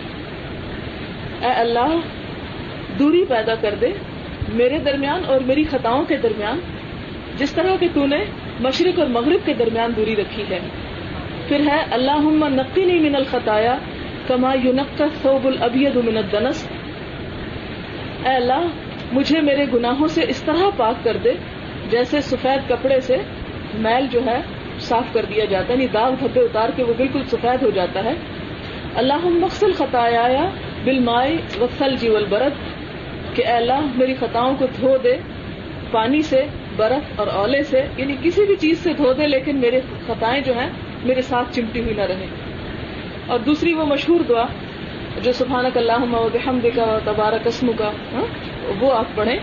اے اللہ, دوری پیدا کر دے میرے درمیان اور میری خطاؤں کے درمیان جس طرح کہ تو نے مشرق اور مغرب کے درمیان دوری رکھی ہے. پھر ہے اللہم نقنی من الخطایا کما یونقی الثوب الابید من الدنس. اے اللہ, مجھے میرے گناہوں سے اس طرح پاک کر دے جیسے سفید کپڑے سے میل جو ہے صاف کر دیا جاتا ہے, یعنی داغ دھبے اتار کے وہ بالکل سفید ہو جاتا ہے. اللہم اغسل خطایا بالماء والثلج والبرد. کہ اے اللہ, میری خطاؤں کو دھو دے پانی سے, برف اور اولے سے, یعنی کسی بھی چیز سے دھو دے لیکن میرے خطائیں جو ہیں میرے ساتھ چمٹی ہوئی نہ رہیں. اور دوسری وہ مشہور دعا جو سبحانک اللہم و بحمدک و تبارک اسمک, وہ آپ پڑھیں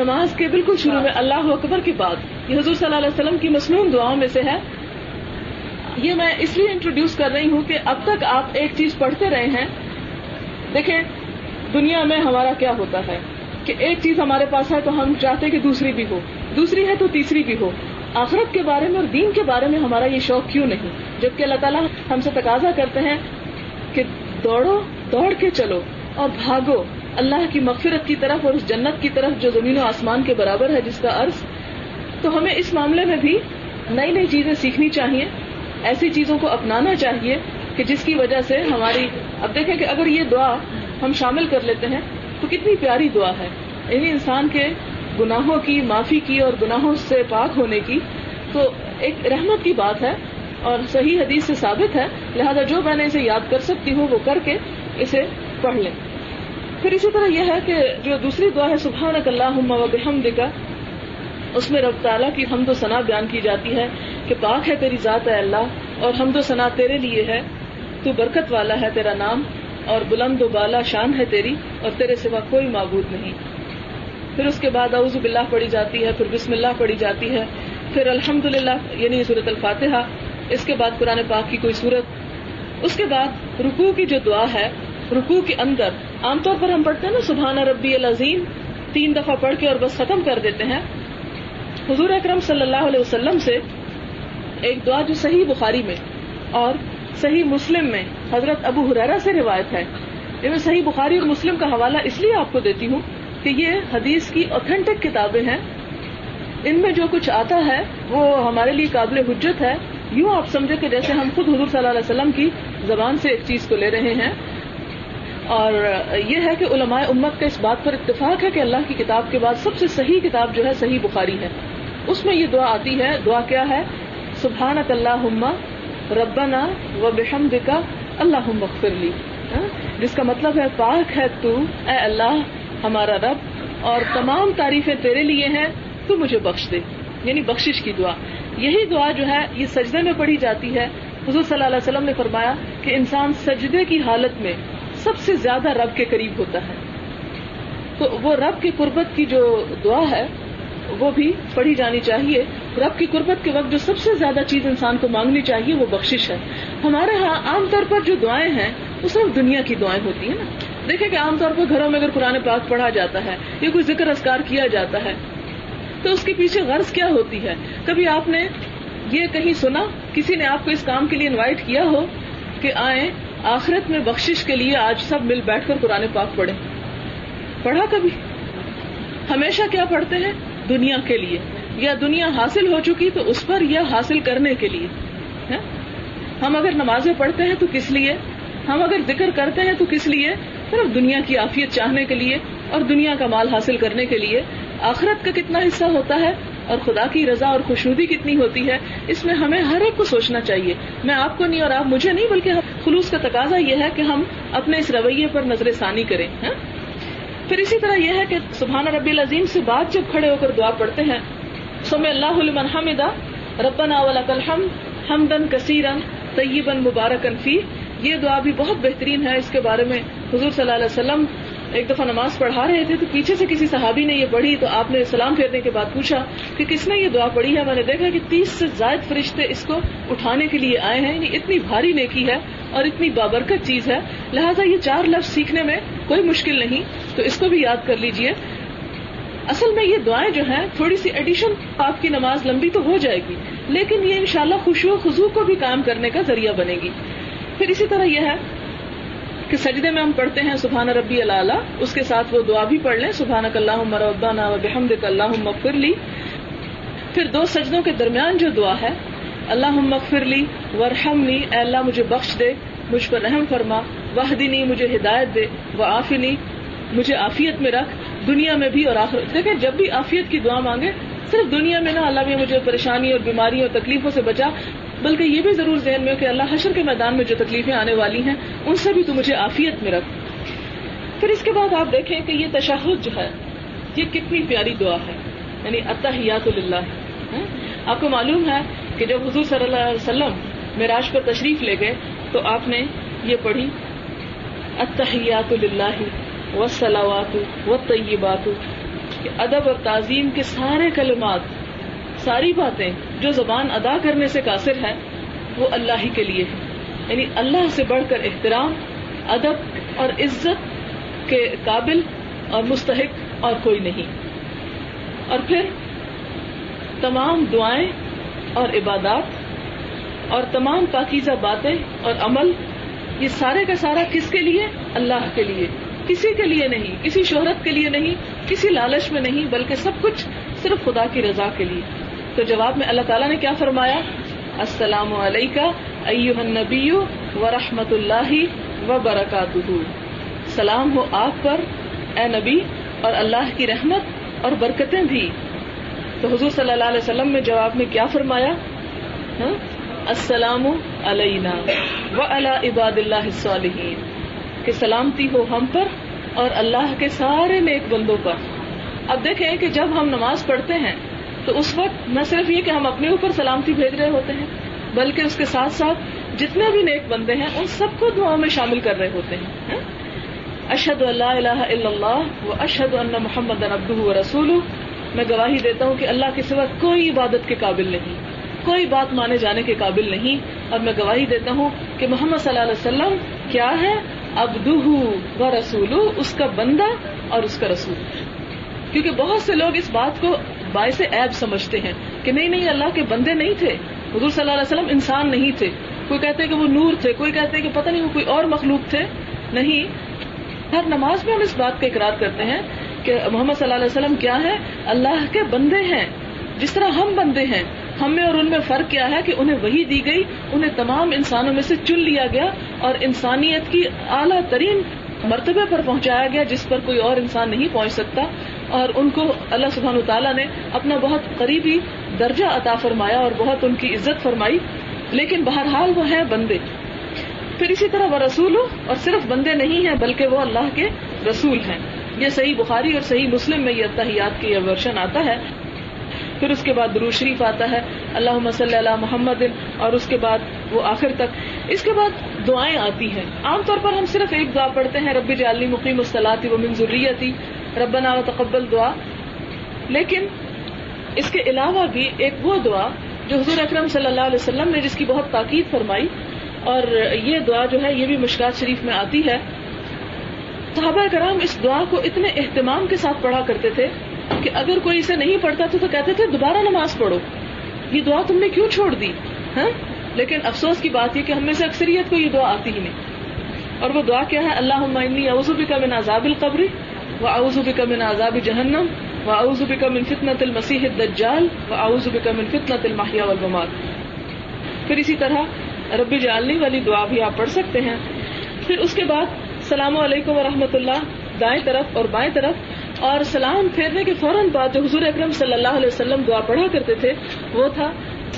نماز کے بالکل شروع میں اللہ اکبر کے بعد. یہ حضور صلی اللہ علیہ وسلم کی مسنون دعاؤں میں سے ہے. یہ میں اس لیے انٹروڈیوس کر رہی ہوں کہ اب تک آپ ایک چیز پڑھتے رہے ہیں. دیکھیں دنیا میں ہمارا کیا ہوتا ہے کہ ایک چیز ہمارے پاس ہے تو ہم چاہتے کہ دوسری بھی ہو, دوسری ہے تو تیسری بھی ہو. آخرت کے بارے میں اور دین کے بارے میں ہمارا یہ شوق کیوں نہیں, جبکہ اللہ تعالیٰ ہم سے تقاضا کرتے ہیں کہ دوڑو, دوڑ کے چلو اور بھاگو اللہ کی مغفرت کی طرف اور اس جنت کی طرف جو زمین و آسمان کے برابر ہے جس کا عرض. تو ہمیں اس معاملے میں بھی نئی نئی چیزیں سیکھنی چاہیے, ایسی چیزوں کو اپنانا چاہیے کہ جس کی وجہ سے ہماری, اب دیکھیں کہ اگر یہ دعا ہم شامل کر لیتے ہیں تو کتنی پیاری دعا ہے, یعنی انسان کے گناہوں کی معافی کی اور گناہوں سے پاک ہونے کی. تو ایک رحمت کی بات ہے اور صحیح حدیث سے ثابت ہے, لہذا جو میں نے اسے یاد کر سکتی ہوں وہ کر کے اسے پڑھ لیں. پھر اسی طرح یہ ہے کہ جو دوسری دعا ہے سبحانک اللہم و بحمدک, اس میں رب تعالیٰ کی حمد و ثنا بیان کی جاتی ہے کہ پاک ہے تیری ذات اے اللہ اور حمد و ثنا تیرے لیے ہے, تو برکت والا ہے تیرا نام اور بلند و بالا شان ہے تیری اور تیرے سوا کوئی معبود نہیں. پھر اس کے بعد اعوذ باللہ پڑھی جاتی ہے, پھر بسم اللہ پڑھی جاتی ہے, پھر الحمدللہ یعنی سورۃ الفاتحہ, اس کے بعد قرآن پاک کی کوئی سورت. اس کے بعد رکوع کی جو دعا ہے, رکوع کے اندر عام طور پر ہم پڑھتے ہیں نا سبحان ربی العظیم, 3 دفعہ پڑھ کے اور بس ختم کر دیتے ہیں. حضور اکرم صلی اللہ علیہ وسلم سے ایک دعا جو صحیح بخاری میں اور صحیح مسلم میں حضرت ابو ہریرہ سے روایت ہے, میں صحیح بخاری اور مسلم کا حوالہ اس لیے آپ کو دیتی ہوں کہ یہ حدیث کی اوتھینٹک کتابیں ہیں, ان میں جو کچھ آتا ہے وہ ہمارے لیے قابل حجت ہے. یوں آپ سمجھے کہ جیسے ہم خود حضور صلی اللہ علیہ وسلم کی زبان سے ایک چیز کو لے رہے ہیں. اور یہ ہے کہ علماء امت کا اس بات پر اتفاق ہے کہ اللہ کی کتاب کے بعد سب سے صحیح کتاب جو ہے صحیح بخاری ہے. اس میں یہ دعا آتی ہے, دعا کیا ہے سبحانک اللہم ربنا و بحمدک اللہم اغفر لی, جس کا مطلب ہے پاک ہے تو اے اللہ ہمارا رب اور تمام تعریفیں تیرے لیے ہیں, تو مجھے بخش دے, یعنی بخشش کی دعا. یہی دعا جو ہے یہ سجدے میں پڑھی جاتی ہے. حضور صلی اللہ علیہ وسلم نے فرمایا کہ انسان سجدے کی حالت میں سب سے زیادہ رب کے قریب ہوتا ہے. تو وہ رب کی قربت کی جو دعا ہے وہ بھی پڑھی جانی چاہیے. رب کی قربت کے وقت جو سب سے زیادہ چیز انسان کو مانگنی چاہیے وہ بخشش ہے. ہمارے ہاں عام طور پر جو دعائیں ہیں وہ صرف دنیا کی دعائیں ہوتی ہیں نا. دیکھیں کہ عام طور پر گھروں میں اگر قرآن پاک پڑھا جاتا ہے یا کوئی ذکر اذکار کیا جاتا ہے تو اس کے پیچھے غرض کیا ہوتی ہے. کبھی آپ نے یہ کہیں سنا, کسی نے آپ کو اس کام کے لیے انوائٹ کیا ہو کہ آئیں آخرت میں بخشش کے لیے آج سب مل بیٹھ کر قرآن پاک پڑھیں. پڑھا کبھی؟ ہمیشہ کیا پڑھتے ہیں؟ دنیا کے لیے، یا دنیا حاصل ہو چکی تو اس پر، یا حاصل کرنے کے لیے. ہم اگر نمازیں پڑھتے ہیں تو کس لیے؟ ہم اگر ذکر کرتے ہیں تو کس لیے؟ صرف دنیا کی عافیت چاہنے کے لیے اور دنیا کا مال حاصل کرنے کے لیے. آخرت کا کتنا حصہ ہوتا ہے اور خدا کی رضا اور خوشنودی کتنی ہوتی ہے، اس میں ہمیں ہر ایک کو سوچنا چاہیے. میں آپ کو نہیں اور آپ مجھے نہیں، بلکہ خلوص کا تقاضا یہ ہے کہ ہم اپنے اس رویے پر نظر ثانی کریں. پھر اسی طرح یہ ہے کہ سبحان ربی العظیم سے بعد جب کھڑے ہو کر دعا پڑھتے ہیں، سمع اللہ لمن حمدہ، ربنا ولک الحمد حمدا کثیرا طیبا مبارکا فیہ. یہ دعا بھی بہت بہترین ہے. اس کے بارے میں حضور صلی اللہ علیہ وسلم ایک دفعہ نماز پڑھا رہے تھے تو پیچھے سے کسی صحابی نے یہ پڑھی، تو آپ نے سلام پھیرنے کے بعد پوچھا کہ کس نے یہ دعا پڑھی ہے. میں نے دیکھا کہ 30 سے زائد فرشتے اس کو اٹھانے کے لیے آئے ہیں. یہ اتنی بھاری نیکی ہے اور اتنی بابرکت چیز ہے، لہٰذا یہ 4 لفظ سیکھنے میں کوئی مشکل نہیں، تو اس کو بھی یاد کر لیجئے. اصل میں یہ دعائیں جو ہیں تھوڑی سی ایڈیشن، آپ کی نماز لمبی تو ہو جائے گی لیکن یہ انشاءاللہ خشوع و خضوع کو بھی قائم کرنے کا ذریعہ بنے گی. پھر اسی طرح یہ ہے کہ سجدے میں ہم پڑھتے ہیں سبحان ربی الاعلیٰ، اس کے ساتھ وہ دعا بھی پڑھ لیں، سبحانک اللہم ربنا وبحمدک اللہم اغفر لی. پھر 2 سجدوں کے درمیان جو دعا ہے، اللہم اغفر لی وارحمنی، اے اللہ مجھے بخش دے، مجھ پر رحم فرما، واہدنی مجھے ہدایت دے، وعافنی مجھے عافیت میں رکھ، دنیا میں بھی اور آخرت. دیکھیں جب بھی عافیت کی دعا مانگے صرف دنیا میں نہ، اللہ مجھے پریشانی اور بیماری اور تکلیفوں سے بچا، بلکہ یہ بھی ضرور ذہن میں ہو کہ اللہ حشر کے میدان میں جو تکلیفیں آنے والی ہیں ان سے بھی تو مجھے عافیت میں رکھ. پھر اس کے بعد آپ دیکھیں کہ یہ تشہد جو ہے یہ کتنی پیاری دعا ہے، یعنی التحیات للہ. آپ کو معلوم ہے کہ جب حضور صلی اللہ علیہ وسلم معراج پر تشریف لے گئے تو آپ نے یہ پڑھی، التحیات للہ والصلوات والطیبات، ادب اور تعظیم کے سارے کلمات، ساری باتیں جو زبان ادا کرنے سے قاصر ہے وہ اللہ ہی کے لیے ہے. یعنی اللہ سے بڑھ کر احترام، ادب اور عزت کے قابل اور مستحق اور کوئی نہیں. اور پھر تمام دعائیں اور عبادات اور تمام پاکیزہ باتیں اور عمل، یہ سارے کا سارا کس کے لیے؟ اللہ کے لیے، کسی کے لیے نہیں، کسی شہرت کے لیے نہیں، کسی لالچ میں نہیں، بلکہ سب کچھ صرف خدا کی رضا کے لیے. تو جواب میں اللہ تعالیٰ نے کیا فرمایا؟ السلام علیکہ ایہا النبی ورحمۃ اللہ وبرکاتہ، سلام ہو آپ پر اے نبی، اور اللہ کی رحمت اور برکتیں بھی. تو حضور صلی اللہ علیہ وسلم نے جواب میں کیا فرمایا؟ السلام علینا وعلی عباد اللہ الصالحین، کہ سلامتی ہو ہم پر اور اللہ کے سارے نیک بندوں پر. اب دیکھیں کہ جب ہم نماز پڑھتے ہیں تو اس وقت نہ صرف یہ کہ ہم اپنے اوپر سلامتی بھیج رہے ہوتے ہیں، بلکہ اس کے ساتھ ساتھ جتنے بھی نیک بندے ہیں ان سب کو دعاؤں میں شامل کر رہے ہوتے ہیں. اشہد ان لا الہ الا اللہ واشہد ان محمدًا عبدہ ورسولہ، میں گواہی دیتا ہوں کہ اللہ کے سوا کوئی عبادت کے قابل نہیں، کوئی بات مانے جانے کے قابل نہیں، اور میں گواہی دیتا ہوں کہ محمد صلی اللہ علیہ وسلم کیا ہے؟ عبدہ ورسولہ، اس کا بندہ اور اس کا رسول. کیونکہ بہت سے لوگ اس بات کو باعث عیب سمجھتے ہیں کہ نہیں اللہ کے بندے نہیں تھے، حضور صلی اللہ علیہ وسلم انسان نہیں تھے. کوئی کہتے ہیں کہ وہ نور تھے، کوئی کہتے ہیں کہ پتہ نہیں وہ کوئی اور مخلوق تھے. نہیں، ہر نماز میں ہم اس بات کا اقرار کرتے ہیں کہ محمد صلی اللہ علیہ وسلم کیا ہے؟ اللہ کے بندے ہیں. جس طرح ہم بندے ہیں، ہم میں اور ان میں فرق کیا ہے کہ انہیں وحی دی گئی، انہیں تمام انسانوں میں سے چن لیا گیا اور انسانیت کی اعلیٰ ترین مرتبے پر پہنچایا گیا جس پر کوئی اور انسان نہیں پہنچ سکتا، اور ان کو اللہ سبحانہ وتعالیٰ نے اپنا بہت قریبی درجہ عطا فرمایا اور بہت ان کی عزت فرمائی، لیکن بہرحال وہ ہیں بندے. پھر اسی طرح وہ رسول، اور صرف بندے نہیں ہیں بلکہ وہ اللہ کے رسول ہیں. یہ صحیح بخاری اور صحیح مسلم میں یہ التحیات کی ورژن آتا ہے. پھر اس کے بعد درود شریف آتا ہے، اللہم صلی علی محمد، اور اس کے بعد وہ آخر تک. اس کے بعد دعائیں آتی ہیں. عام طور پر ہم صرف ایک دعا پڑھتے ہیں، رب اجعلنی مقیم الصلاۃ ومن ذریتی ربنا وتقبل دعا. لیکن اس کے علاوہ بھی ایک وہ دعا جو حضور اکرم صلی اللہ علیہ وسلم نے جس کی بہت تاکید فرمائی، اور یہ دعا جو ہے یہ بھی مشکات شریف میں آتی ہے. صحابہ کرام اس دعا کو اتنے اہتمام کے ساتھ پڑھا کرتے تھے کہ اگر کوئی اسے نہیں پڑھتا تھا تو کہتے تھے دوبارہ نماز پڑھو، یہ دعا تم نے کیوں چھوڑ دی. لیکن افسوس کی بات یہ کہ ہم میں سے اکثریت کو یہ دعا آتی ہی نہیں. اور وہ دعا کیا ہے؟ اللہم انی اعوذ بک من عذاب القبر واعوذ بک من عذاب جہنم واعوذ بک من فتنۃ المسیح الدجال واعوذ بک من فتنۃ المحیا والممات. پھر اسی طرح رب اجعلنی والی دعا بھی آپ پڑھ سکتے ہیں. پھر اس کے بعد السلام علیکم ورحمۃ اللہ دائیں طرف اور بائیں طرف. اور سلام پھیرنے کے فوراً بعد جو حضور اکرم صلی اللہ علیہ وسلم دعا پڑھا کرتے تھے وہ تھا,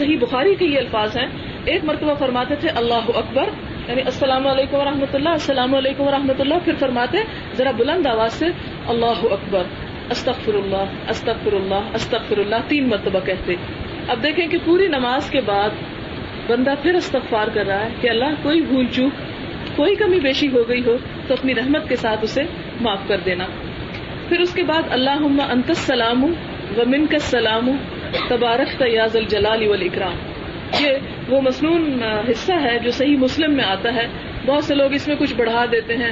صحیح بخاری کے یہ الفاظ ہیں, ایک مرتبہ فرماتے تھے اللہ اکبر, یعنی السلام علیکم ورحمۃ اللہ, السلام علیکم ورحمۃ اللہ, پھر فرماتے ذرا بلند آواز سے اللہ اکبر, استغفر اللہ استغفر اللہ استغفر اللہ, تین مرتبہ کہتے. اب دیکھیں کہ پوری نماز کے بعد بندہ پھر استغفار کر رہا ہے کہ اللہ کوئی بھول چوک کوئی کمی بیشی ہو گئی ہو تو اپنی رحمت کے ساتھ اسے معاف کر دینا. پھر اس کے بعد اللہم انت السلام ومنک السلام تبارکت یا ذل جلال والاکرام, یہ وہ مسنون حصہ ہے جو صحیح مسلم میں آتا ہے. بہت سے لوگ اس میں کچھ بڑھا دیتے ہیں,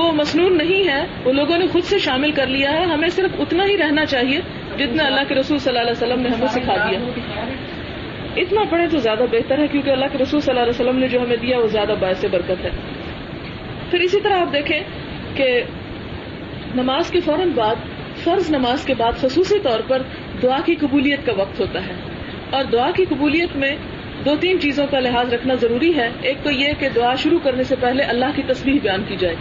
وہ مسنون نہیں ہے, وہ لوگوں نے خود سے شامل کر لیا ہے. ہمیں صرف اتنا ہی رہنا چاہیے جتنا اللہ کے رسول صلی اللہ علیہ وسلم نے ہمیں سکھا دیا. اتنا پڑھیں تو زیادہ بہتر ہے کیونکہ اللہ کے رسول صلی اللہ علیہ وسلم نے جو ہمیں دیا وہ زیادہ باعث برکت ہے. پھر اسی طرح آپ دیکھیں کہ نماز کے فوراً بعد, فرض نماز کے بعد خصوصی طور پر دعا کی قبولیت کا وقت ہوتا ہے. اور دعا کی قبولیت میں دو تین چیزوں کا لحاظ رکھنا ضروری ہے. ایک تو یہ کہ دعا شروع کرنے سے پہلے اللہ کی تسبیح بیان کی جائے,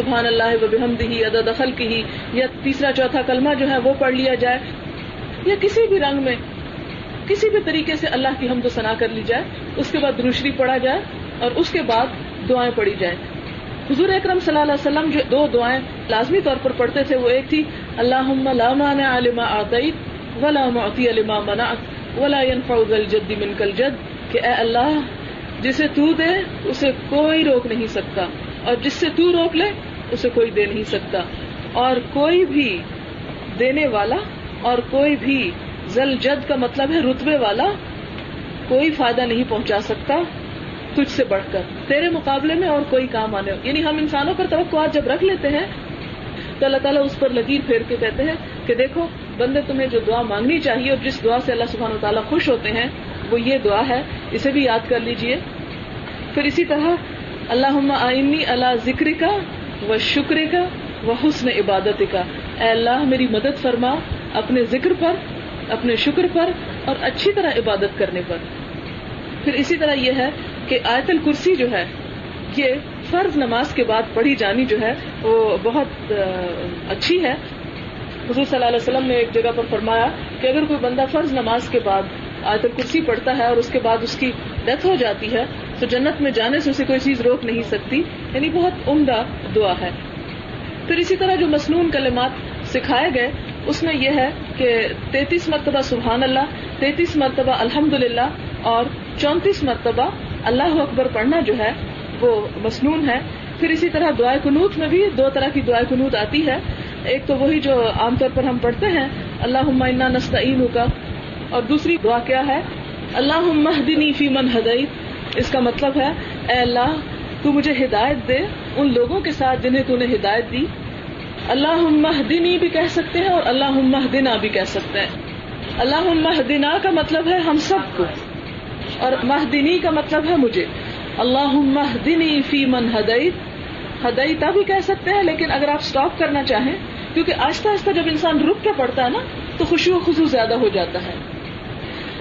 سبحان اللہ وبحمدہ عدد خلقہ, یا تیسرا چوتھا کلمہ جو ہے وہ پڑھ لیا جائے, یا کسی بھی رنگ میں کسی بھی طریقے سے اللہ کی حمد و ثنا کر لی جائے. اس کے بعد دروشری پڑھا جائے اور اس کے بعد دعائیں پڑھی جائیں. حضور اکرم صلی اللہ علیہ وسلم جو دو دعائیں لازمی طور پر پڑھتے تھے وہ ایک تھی اللہم لا مانع لما اعطیت ولا معطی لما منعت ولا ينفع ذا الجد منک الجد, کہ اے اللہ جسے تو دے اسے کوئی روک نہیں سکتا اور جس سے تو روک لے اسے کوئی دے نہیں سکتا, اور کوئی بھی دینے والا اور کوئی بھی ذل جد کا مطلب ہے رتبے والا کوئی فائدہ نہیں پہنچا سکتا تجھ سے بڑھ کر, تیرے مقابلے میں اور کوئی کام آنے. یعنی ہم انسانوں پر توقعات جب رکھ لیتے ہیں تو اللہ تعالیٰ اس پر لکیر پھیر کے کہتے ہیں کہ دیکھو بندے تمہیں جو دعا مانگنی چاہیے اور جس دعا سے اللہ سبحانہ وتعالیٰ خوش ہوتے ہیں وہ یہ دعا ہے, اسے بھی یاد کر لیجئے. پھر اسی طرح اللہم اعنی علی ذکرک و شکرک و حسن عبادتک, اے اللہ میری مدد فرما اپنے ذکر پر, اپنے شکر پر اور اچھی طرح عبادت کرنے پر. پھر اسی طرح یہ ہے کہ آیت الکرسی جو ہے یہ فرض نماز کے بعد پڑھی جانی جو ہے وہ بہت اچھی ہے. حضور صلی اللہ علیہ وسلم نے ایک جگہ پر فرمایا کہ اگر کوئی بندہ فرض نماز کے بعد آیت الکرسی پڑھتا ہے اور اس کے بعد اس کی ڈیتھ ہو جاتی ہے تو جنت میں جانے سے اسے کوئی چیز روک نہیں سکتی, یعنی بہت عمدہ دعا ہے. پھر اسی طرح جو مسنون کلمات سکھائے گئے اس میں یہ ہے کہ 33 مرتبہ سبحان اللہ, 33 مرتبہ الحمدللہ اور 34 مرتبہ اللہ اکبر پڑھنا جو ہے وہ مسنون ہے. پھر اسی طرح دعائے قنوت میں بھی دو طرح کی دعائے قنوت آتی ہے. ایک تو وہی جو عام طور پر ہم پڑھتے ہیں اللہم انا نستعینک, اور دوسری دعا کیا ہے اللہم اہدنی فی من ہدیت, اس کا مطلب ہے اے اللہ تو مجھے ہدایت دے ان لوگوں کے ساتھ جنہیں تو نے ہدایت دی. اللہم اہدنی بھی کہہ سکتے ہیں اور اللہم اہدنا بھی کہہ سکتے ہیں. اللہم اہدنا کا مطلب ہے ہم سب کو اور مہدنی کا مطلب ہے مجھے. اللہم اہدنی فی من ہدیت, ہدیتا بھی کہہ سکتے ہیں, لیکن اگر آپ سٹاپ کرنا چاہیں کیونکہ آہستہ آہستہ جب انسان رک کے پڑھتا ہے نا تو خشوع و خضوع زیادہ ہو جاتا ہے.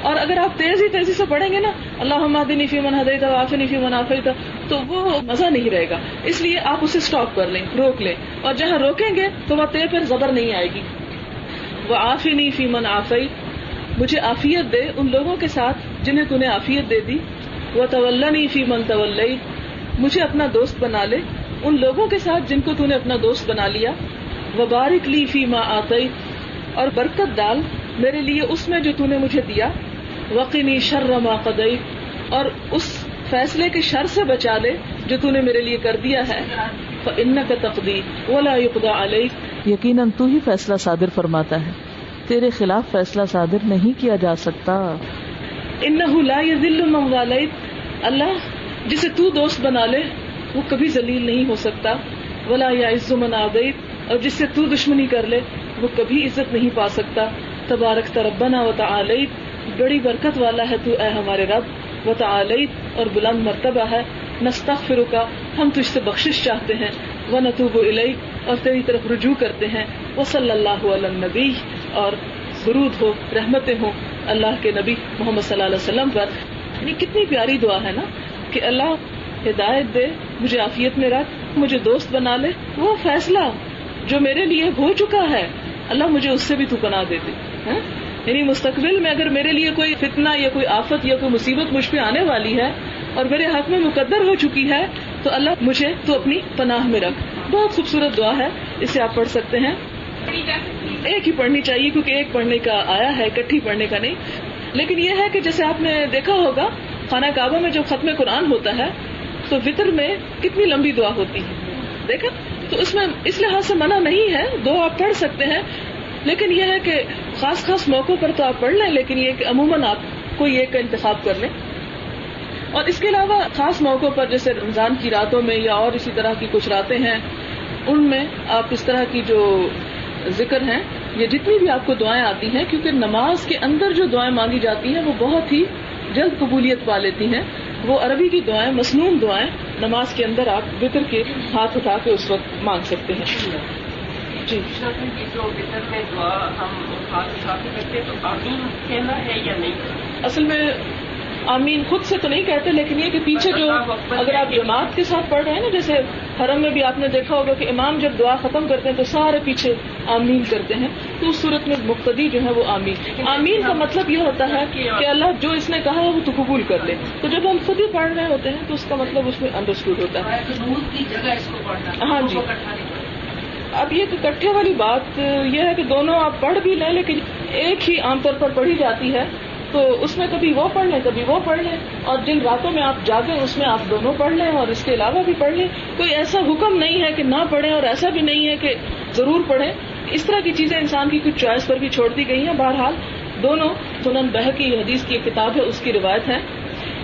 اور اگر آپ تیزی سے پڑھیں گے نا اللہم اہدنی فی من ہدیت وعافنی فی من عافیت تو وہ مزہ نہیں رہے گا. اس لیے آپ اسے سٹاپ کر لیں, روک لیں, اور جہاں روکیں گے تو وہاں تے پر زبر نہیں آئے گی. وعافنی فی من عافیت, مجھے عافیت دے ان لوگوں کے ساتھ جنہیں تو نے عافیت دے دی. وتولنی فی من تولیت, مجھے اپنا دوست بنا لے ان لوگوں کے ساتھ جن کو تو نے اپنا دوست بنا لیا. وبارک لی فی ما آتیت, اور برکت ڈال میرے لیے اس میں جو تو نے مجھے دیا. وقنی شر ما قضیت, اور اس فیصلے کے شر سے بچا لے جو تو نے میرے لیے کر دیا ہے. فانک تقضی ولا یقضی علیک, یقیناً تو ہی فیصلہ صادر فرماتا ہے, تیرے خلاف فیصلہ صادر نہیں کیا جا سکتا. انہ لا یذل من والیت, اللہ جسے تو دوست بنا لے وہ کبھی ذلیل نہیں ہو سکتا. ولا یعز من عادیت, اور جس سے تو دشمنی کر لے وہ کبھی عزت نہیں پا سکتا. تبارک ربنا وتعالیت, بڑی برکت والا ہے تو اے ہمارے رب. وتعالیت اور بلند مرتبہ ہے. نستغفرک، ہم تجھ سے بخشش چاہتے ہیں، ونتوب الیک، اور تیری طرف رجوع کرتے ہیں. وصلی اللہ علی النبی، اور درود ہو، رحمتیں ہوں اللہ کے نبی محمد صلی اللہ علیہ وسلم پر. یہ کتنی پیاری دعا ہے نا کہ اللہ ہدایت دے، مجھے عافیت میں رکھ، مجھے دوست بنا لے، وہ فیصلہ جو میرے لیے ہو چکا ہے اللہ مجھے اس سے بھی تو پناہ دے دے. یعنی مستقبل میں اگر میرے لیے کوئی فتنہ یا کوئی آفت یا کوئی مصیبت مجھ پہ آنے والی ہے اور میرے حق میں مقدر ہو چکی ہے تو اللہ مجھے تو اپنی پناہ میں رکھ. بہت خوبصورت دعا ہے، اسے آپ پڑھ سکتے ہیں. ایک ہی پڑھنی چاہیے کیونکہ ایک پڑھنے کا آیا ہے، اکٹھی پڑھنے کا نہیں. لیکن یہ ہے کہ جیسے آپ نے دیکھا ہوگا خانہ کعبہ میں جب ختم قرآن ہوتا ہے تو وطر میں کتنی لمبی دعا ہوتی ہے، دیکھا؟ تو اس میں اس لحاظ سے منع نہیں ہے، دعا آپ پڑھ سکتے ہیں. لیکن یہ ہے کہ خاص خاص موقعوں پر تو آپ پڑھ لیں، لیکن یہ کہ عموماً آپ کو یہ کا انتخاب کر لیں. اور اس کے علاوہ خاص موقعوں پر جیسے رمضان کی راتوں میں یا اور اسی طرح کی کچھ راتیں ہیں ان میں آپ اس طرح کی جو ذکر ہیں یہ جتنی بھی آپ کو دعائیں آتی ہیں، کیونکہ نماز کے اندر جو دعائیں مانگی جاتی ہیں وہ بہت ہی جلد قبولیت پا لیتی ہیں. وہ عربی کی دعائیں، مسنون دعائیں نماز کے اندر آپ وتر کے ہاتھ اٹھا کے اس وقت مانگ سکتے ہیں. جی جو وتر میں دعا ہم ہاتھ اٹھا کے کرتے ہیں تو آمین کہنا ہے یا نہیں؟ اصل میں آمین خود سے تو نہیں کہتے، لیکن یہ کہ پیچھے جو اگر آپ جماعت کے ساتھ پڑھ رہے ہیں نا، جیسے حرم میں بھی آپ نے دیکھا ہوگا کہ امام جب دعا ختم کرتے ہیں تو سارے پیچھے آمین کرتے ہیں، تو اس صورت میں مقتدی جو ہے وہ آمین. آمین کا مطلب یہ ہوتا ہے کہ اللہ جو اس نے کہا ہے وہ تو قبول کر لے. تو جب ہم خود ہی پڑھ رہے ہوتے ہیں تو اس کا مطلب اس میں انڈرسٹینڈ ہوتا ہے. ہاں جی. اب یہ اکٹھے والی بات یہ ہے کہ دونوں آپ پڑھ بھی لیں، لیکن ایک ہی عام طور پر پڑھی جاتی ہے تو اس میں کبھی وہ پڑھ لیں کبھی وہ پڑھ لیں، اور جن راتوں میں آپ جاگیں اس میں آپ دونوں پڑھ لیں اور اس کے علاوہ بھی پڑھ لیں. کوئی ایسا حکم نہیں ہے کہ نہ پڑھیں اور ایسا بھی نہیں ہے کہ ضرور پڑھیں. اس طرح کی چیزیں انسان کی کچھ چوائس پر بھی چھوڑ دی گئی ہیں. بہرحال دونوں سنن بہہ کی حدیث کی ایک کتاب ہے، اس کی روایت ہے.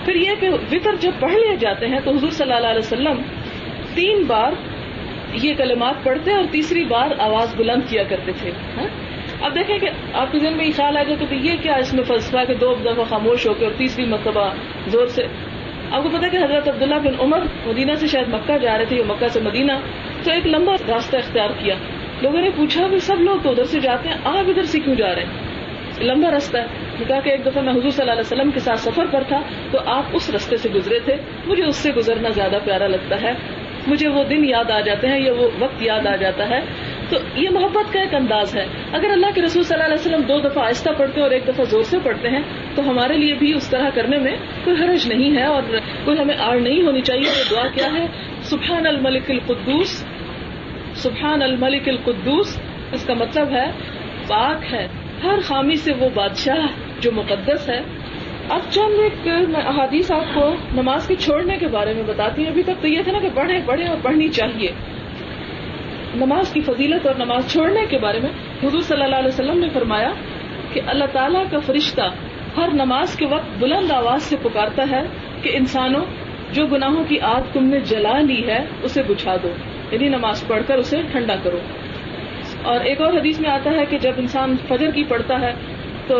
پھر یہ کہ وطر جب پڑھ لیے جاتے ہیں تو حضور صلی اللہ علیہ وسلم 3 بار یہ کلمات پڑھتے اور تیسری بار آواز بلند کیا کرتے تھے. اب دیکھیں کہ آپ کے ذہن میں یہ خیال آئے گا کہ یہ کیا اس میں فلسفہ ہے کہ 2 دفعہ خاموش ہو کے اور 3ری مرتبہ زور سے. آپ کو پتا کہ حضرت عبداللہ بن عمر مدینہ سے شاید مکہ جا رہے تھے یا مکہ سے مدینہ، تو ایک لمبا راستہ اختیار کیا. لوگوں نے پوچھا کہ سب لوگ تو ادھر سے جاتے ہیں، آپ ادھر سے کیوں جا رہے ہیں، لمبا راستہ ہے. کہا کہ ایک دفعہ میں حضور صلی اللہ علیہ وسلم کے ساتھ سفر پر تھا تو آپ اس راستے سے گزرے تھے، مجھے اس سے گزرنا زیادہ پیارا لگتا ہے، مجھے وہ دن یاد آ جاتے ہیں یا وہ وقت یاد آ جاتا ہے. تو یہ محبت کا ایک انداز ہے. اگر اللہ کے رسول صلی اللہ علیہ وسلم 2 دفعہ آہستہ پڑھتے ہیں اور 1 دفعہ زور سے پڑھتے ہیں تو ہمارے لیے بھی اس طرح کرنے میں کوئی حرج نہیں ہے اور کوئی ہمیں آڑ نہیں ہونی چاہیے. یہ دعا کیا ہے؟ سبحان الملک القدوس. سبحان الملک القدوس، اس کا مطلب ہے پاک ہے ہر خامی سے وہ بادشاہ جو مقدس ہے. اب چند ایک احادیث آپ کو نماز کے چھوڑنے کے بارے میں بتاتی ہیں. ابھی تک تو یہ تھا نا کہ پڑھیں پڑھیں اور پڑھنی چاہیے. نماز کی فضیلت اور نماز چھوڑنے کے بارے میں حضور صلی اللہ علیہ وسلم نے فرمایا کہ اللہ تعالیٰ کا فرشتہ ہر نماز کے وقت بلند آواز سے پکارتا ہے کہ انسانوں، جو گناہوں کی آگ تم نے جلا لی ہے اسے بجھا دو، یعنی نماز پڑھ کر اسے ٹھنڈا کرو. اور ایک اور حدیث میں آتا ہے کہ جب انسان فجر کی پڑھتا ہے تو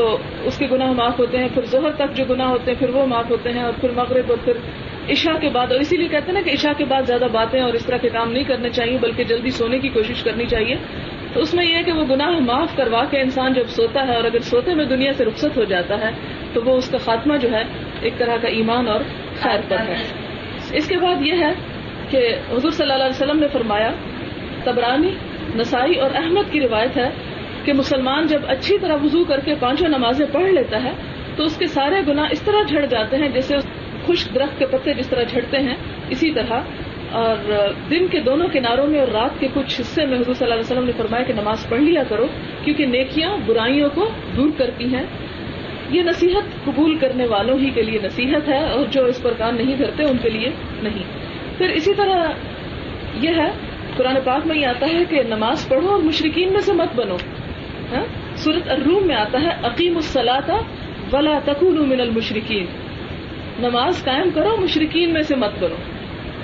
اس کے گناہ معاف ہوتے ہیں، پھر ظہر تک جو گناہ ہوتے ہیں پھر وہ معاف ہوتے ہیں، اور پھر مغرب اور پھر عشاء کے بعد. اور اسی لیے کہتے ہیں نا کہ عشاء کے بعد زیادہ باتیں اور اس طرح کے کام نہیں کرنے چاہیے، بلکہ جلدی سونے کی کوشش کرنی چاہیے. تو اس میں یہ ہے کہ وہ گناہ معاف کروا کے انسان جب سوتا ہے اور اگر سوتے میں دنیا سے رخصت ہو جاتا ہے تو وہ اس کا خاتمہ جو ہے ایک طرح کا ایمان اور خیر پر ہے. اس کے بعد یہ ہے کہ حضور صلی اللہ علیہ وسلم نے فرمایا، طبرانی، نسائی اور احمد کی روایت ہے کہ مسلمان جب اچھی طرح وضو کر کے 5 نمازیں پڑھ لیتا ہے تو اس کے سارے گناہ اس طرح جھڑ جاتے ہیں جیسے خشک درخت کے پتے جس طرح جھڑتے ہیں، اسی طرح. اور دن کے دونوں کناروں میں اور رات کے کچھ حصے میں حضور صلی اللہ علیہ وسلم نے فرمایا کہ نماز پڑھ لیا کرو کیونکہ نیکیاں برائیوں کو دور کرتی ہیں. یہ نصیحت قبول کرنے والوں ہی کے لیے نصیحت ہے اور جو اس پر کام نہیں کرتے ان کے لیے نہیں. پھر اسی طرح یہ ہے قرآن پاک میں یہ آتا ہے کہ نماز پڑھو اور مشرکین میں سے مت بنو. سورۃ الروم میں آتا ہے اقیموا الصلاۃ ولا تکونوا من المشرکین، نماز قائم کرو مشرکین میں سے مت کرو.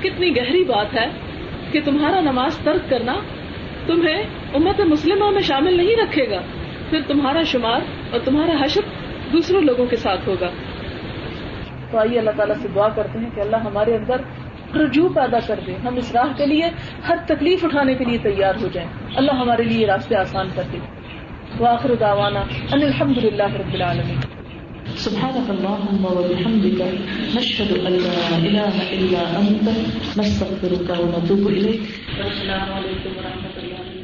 کتنی گہری بات ہے کہ تمہارا نماز ترک کرنا تمہیں امت مسلمہ میں شامل نہیں رکھے گا، پھر تمہارا شمار اور تمہارا حشر دوسرے لوگوں کے ساتھ ہوگا. تو آئیے اللہ تعالیٰ سے دعا کرتے ہیں کہ اللہ ہمارے اندر رجوع پیدا کر دے، ہم اس راہ کے لیے ہر تکلیف اٹھانے کے لیے تیار ہو جائیں، اللہ ہمارے لیے راستے آسان کر دے۔ وآخر دعوانا ان الحمدللہ رب العالمین۔ سبحانك اللهم وبحمدك نشهد ان لا اله الا انت نستغفرك ونتوب اليك۔ السلام علیکم ورحمۃ اللہ۔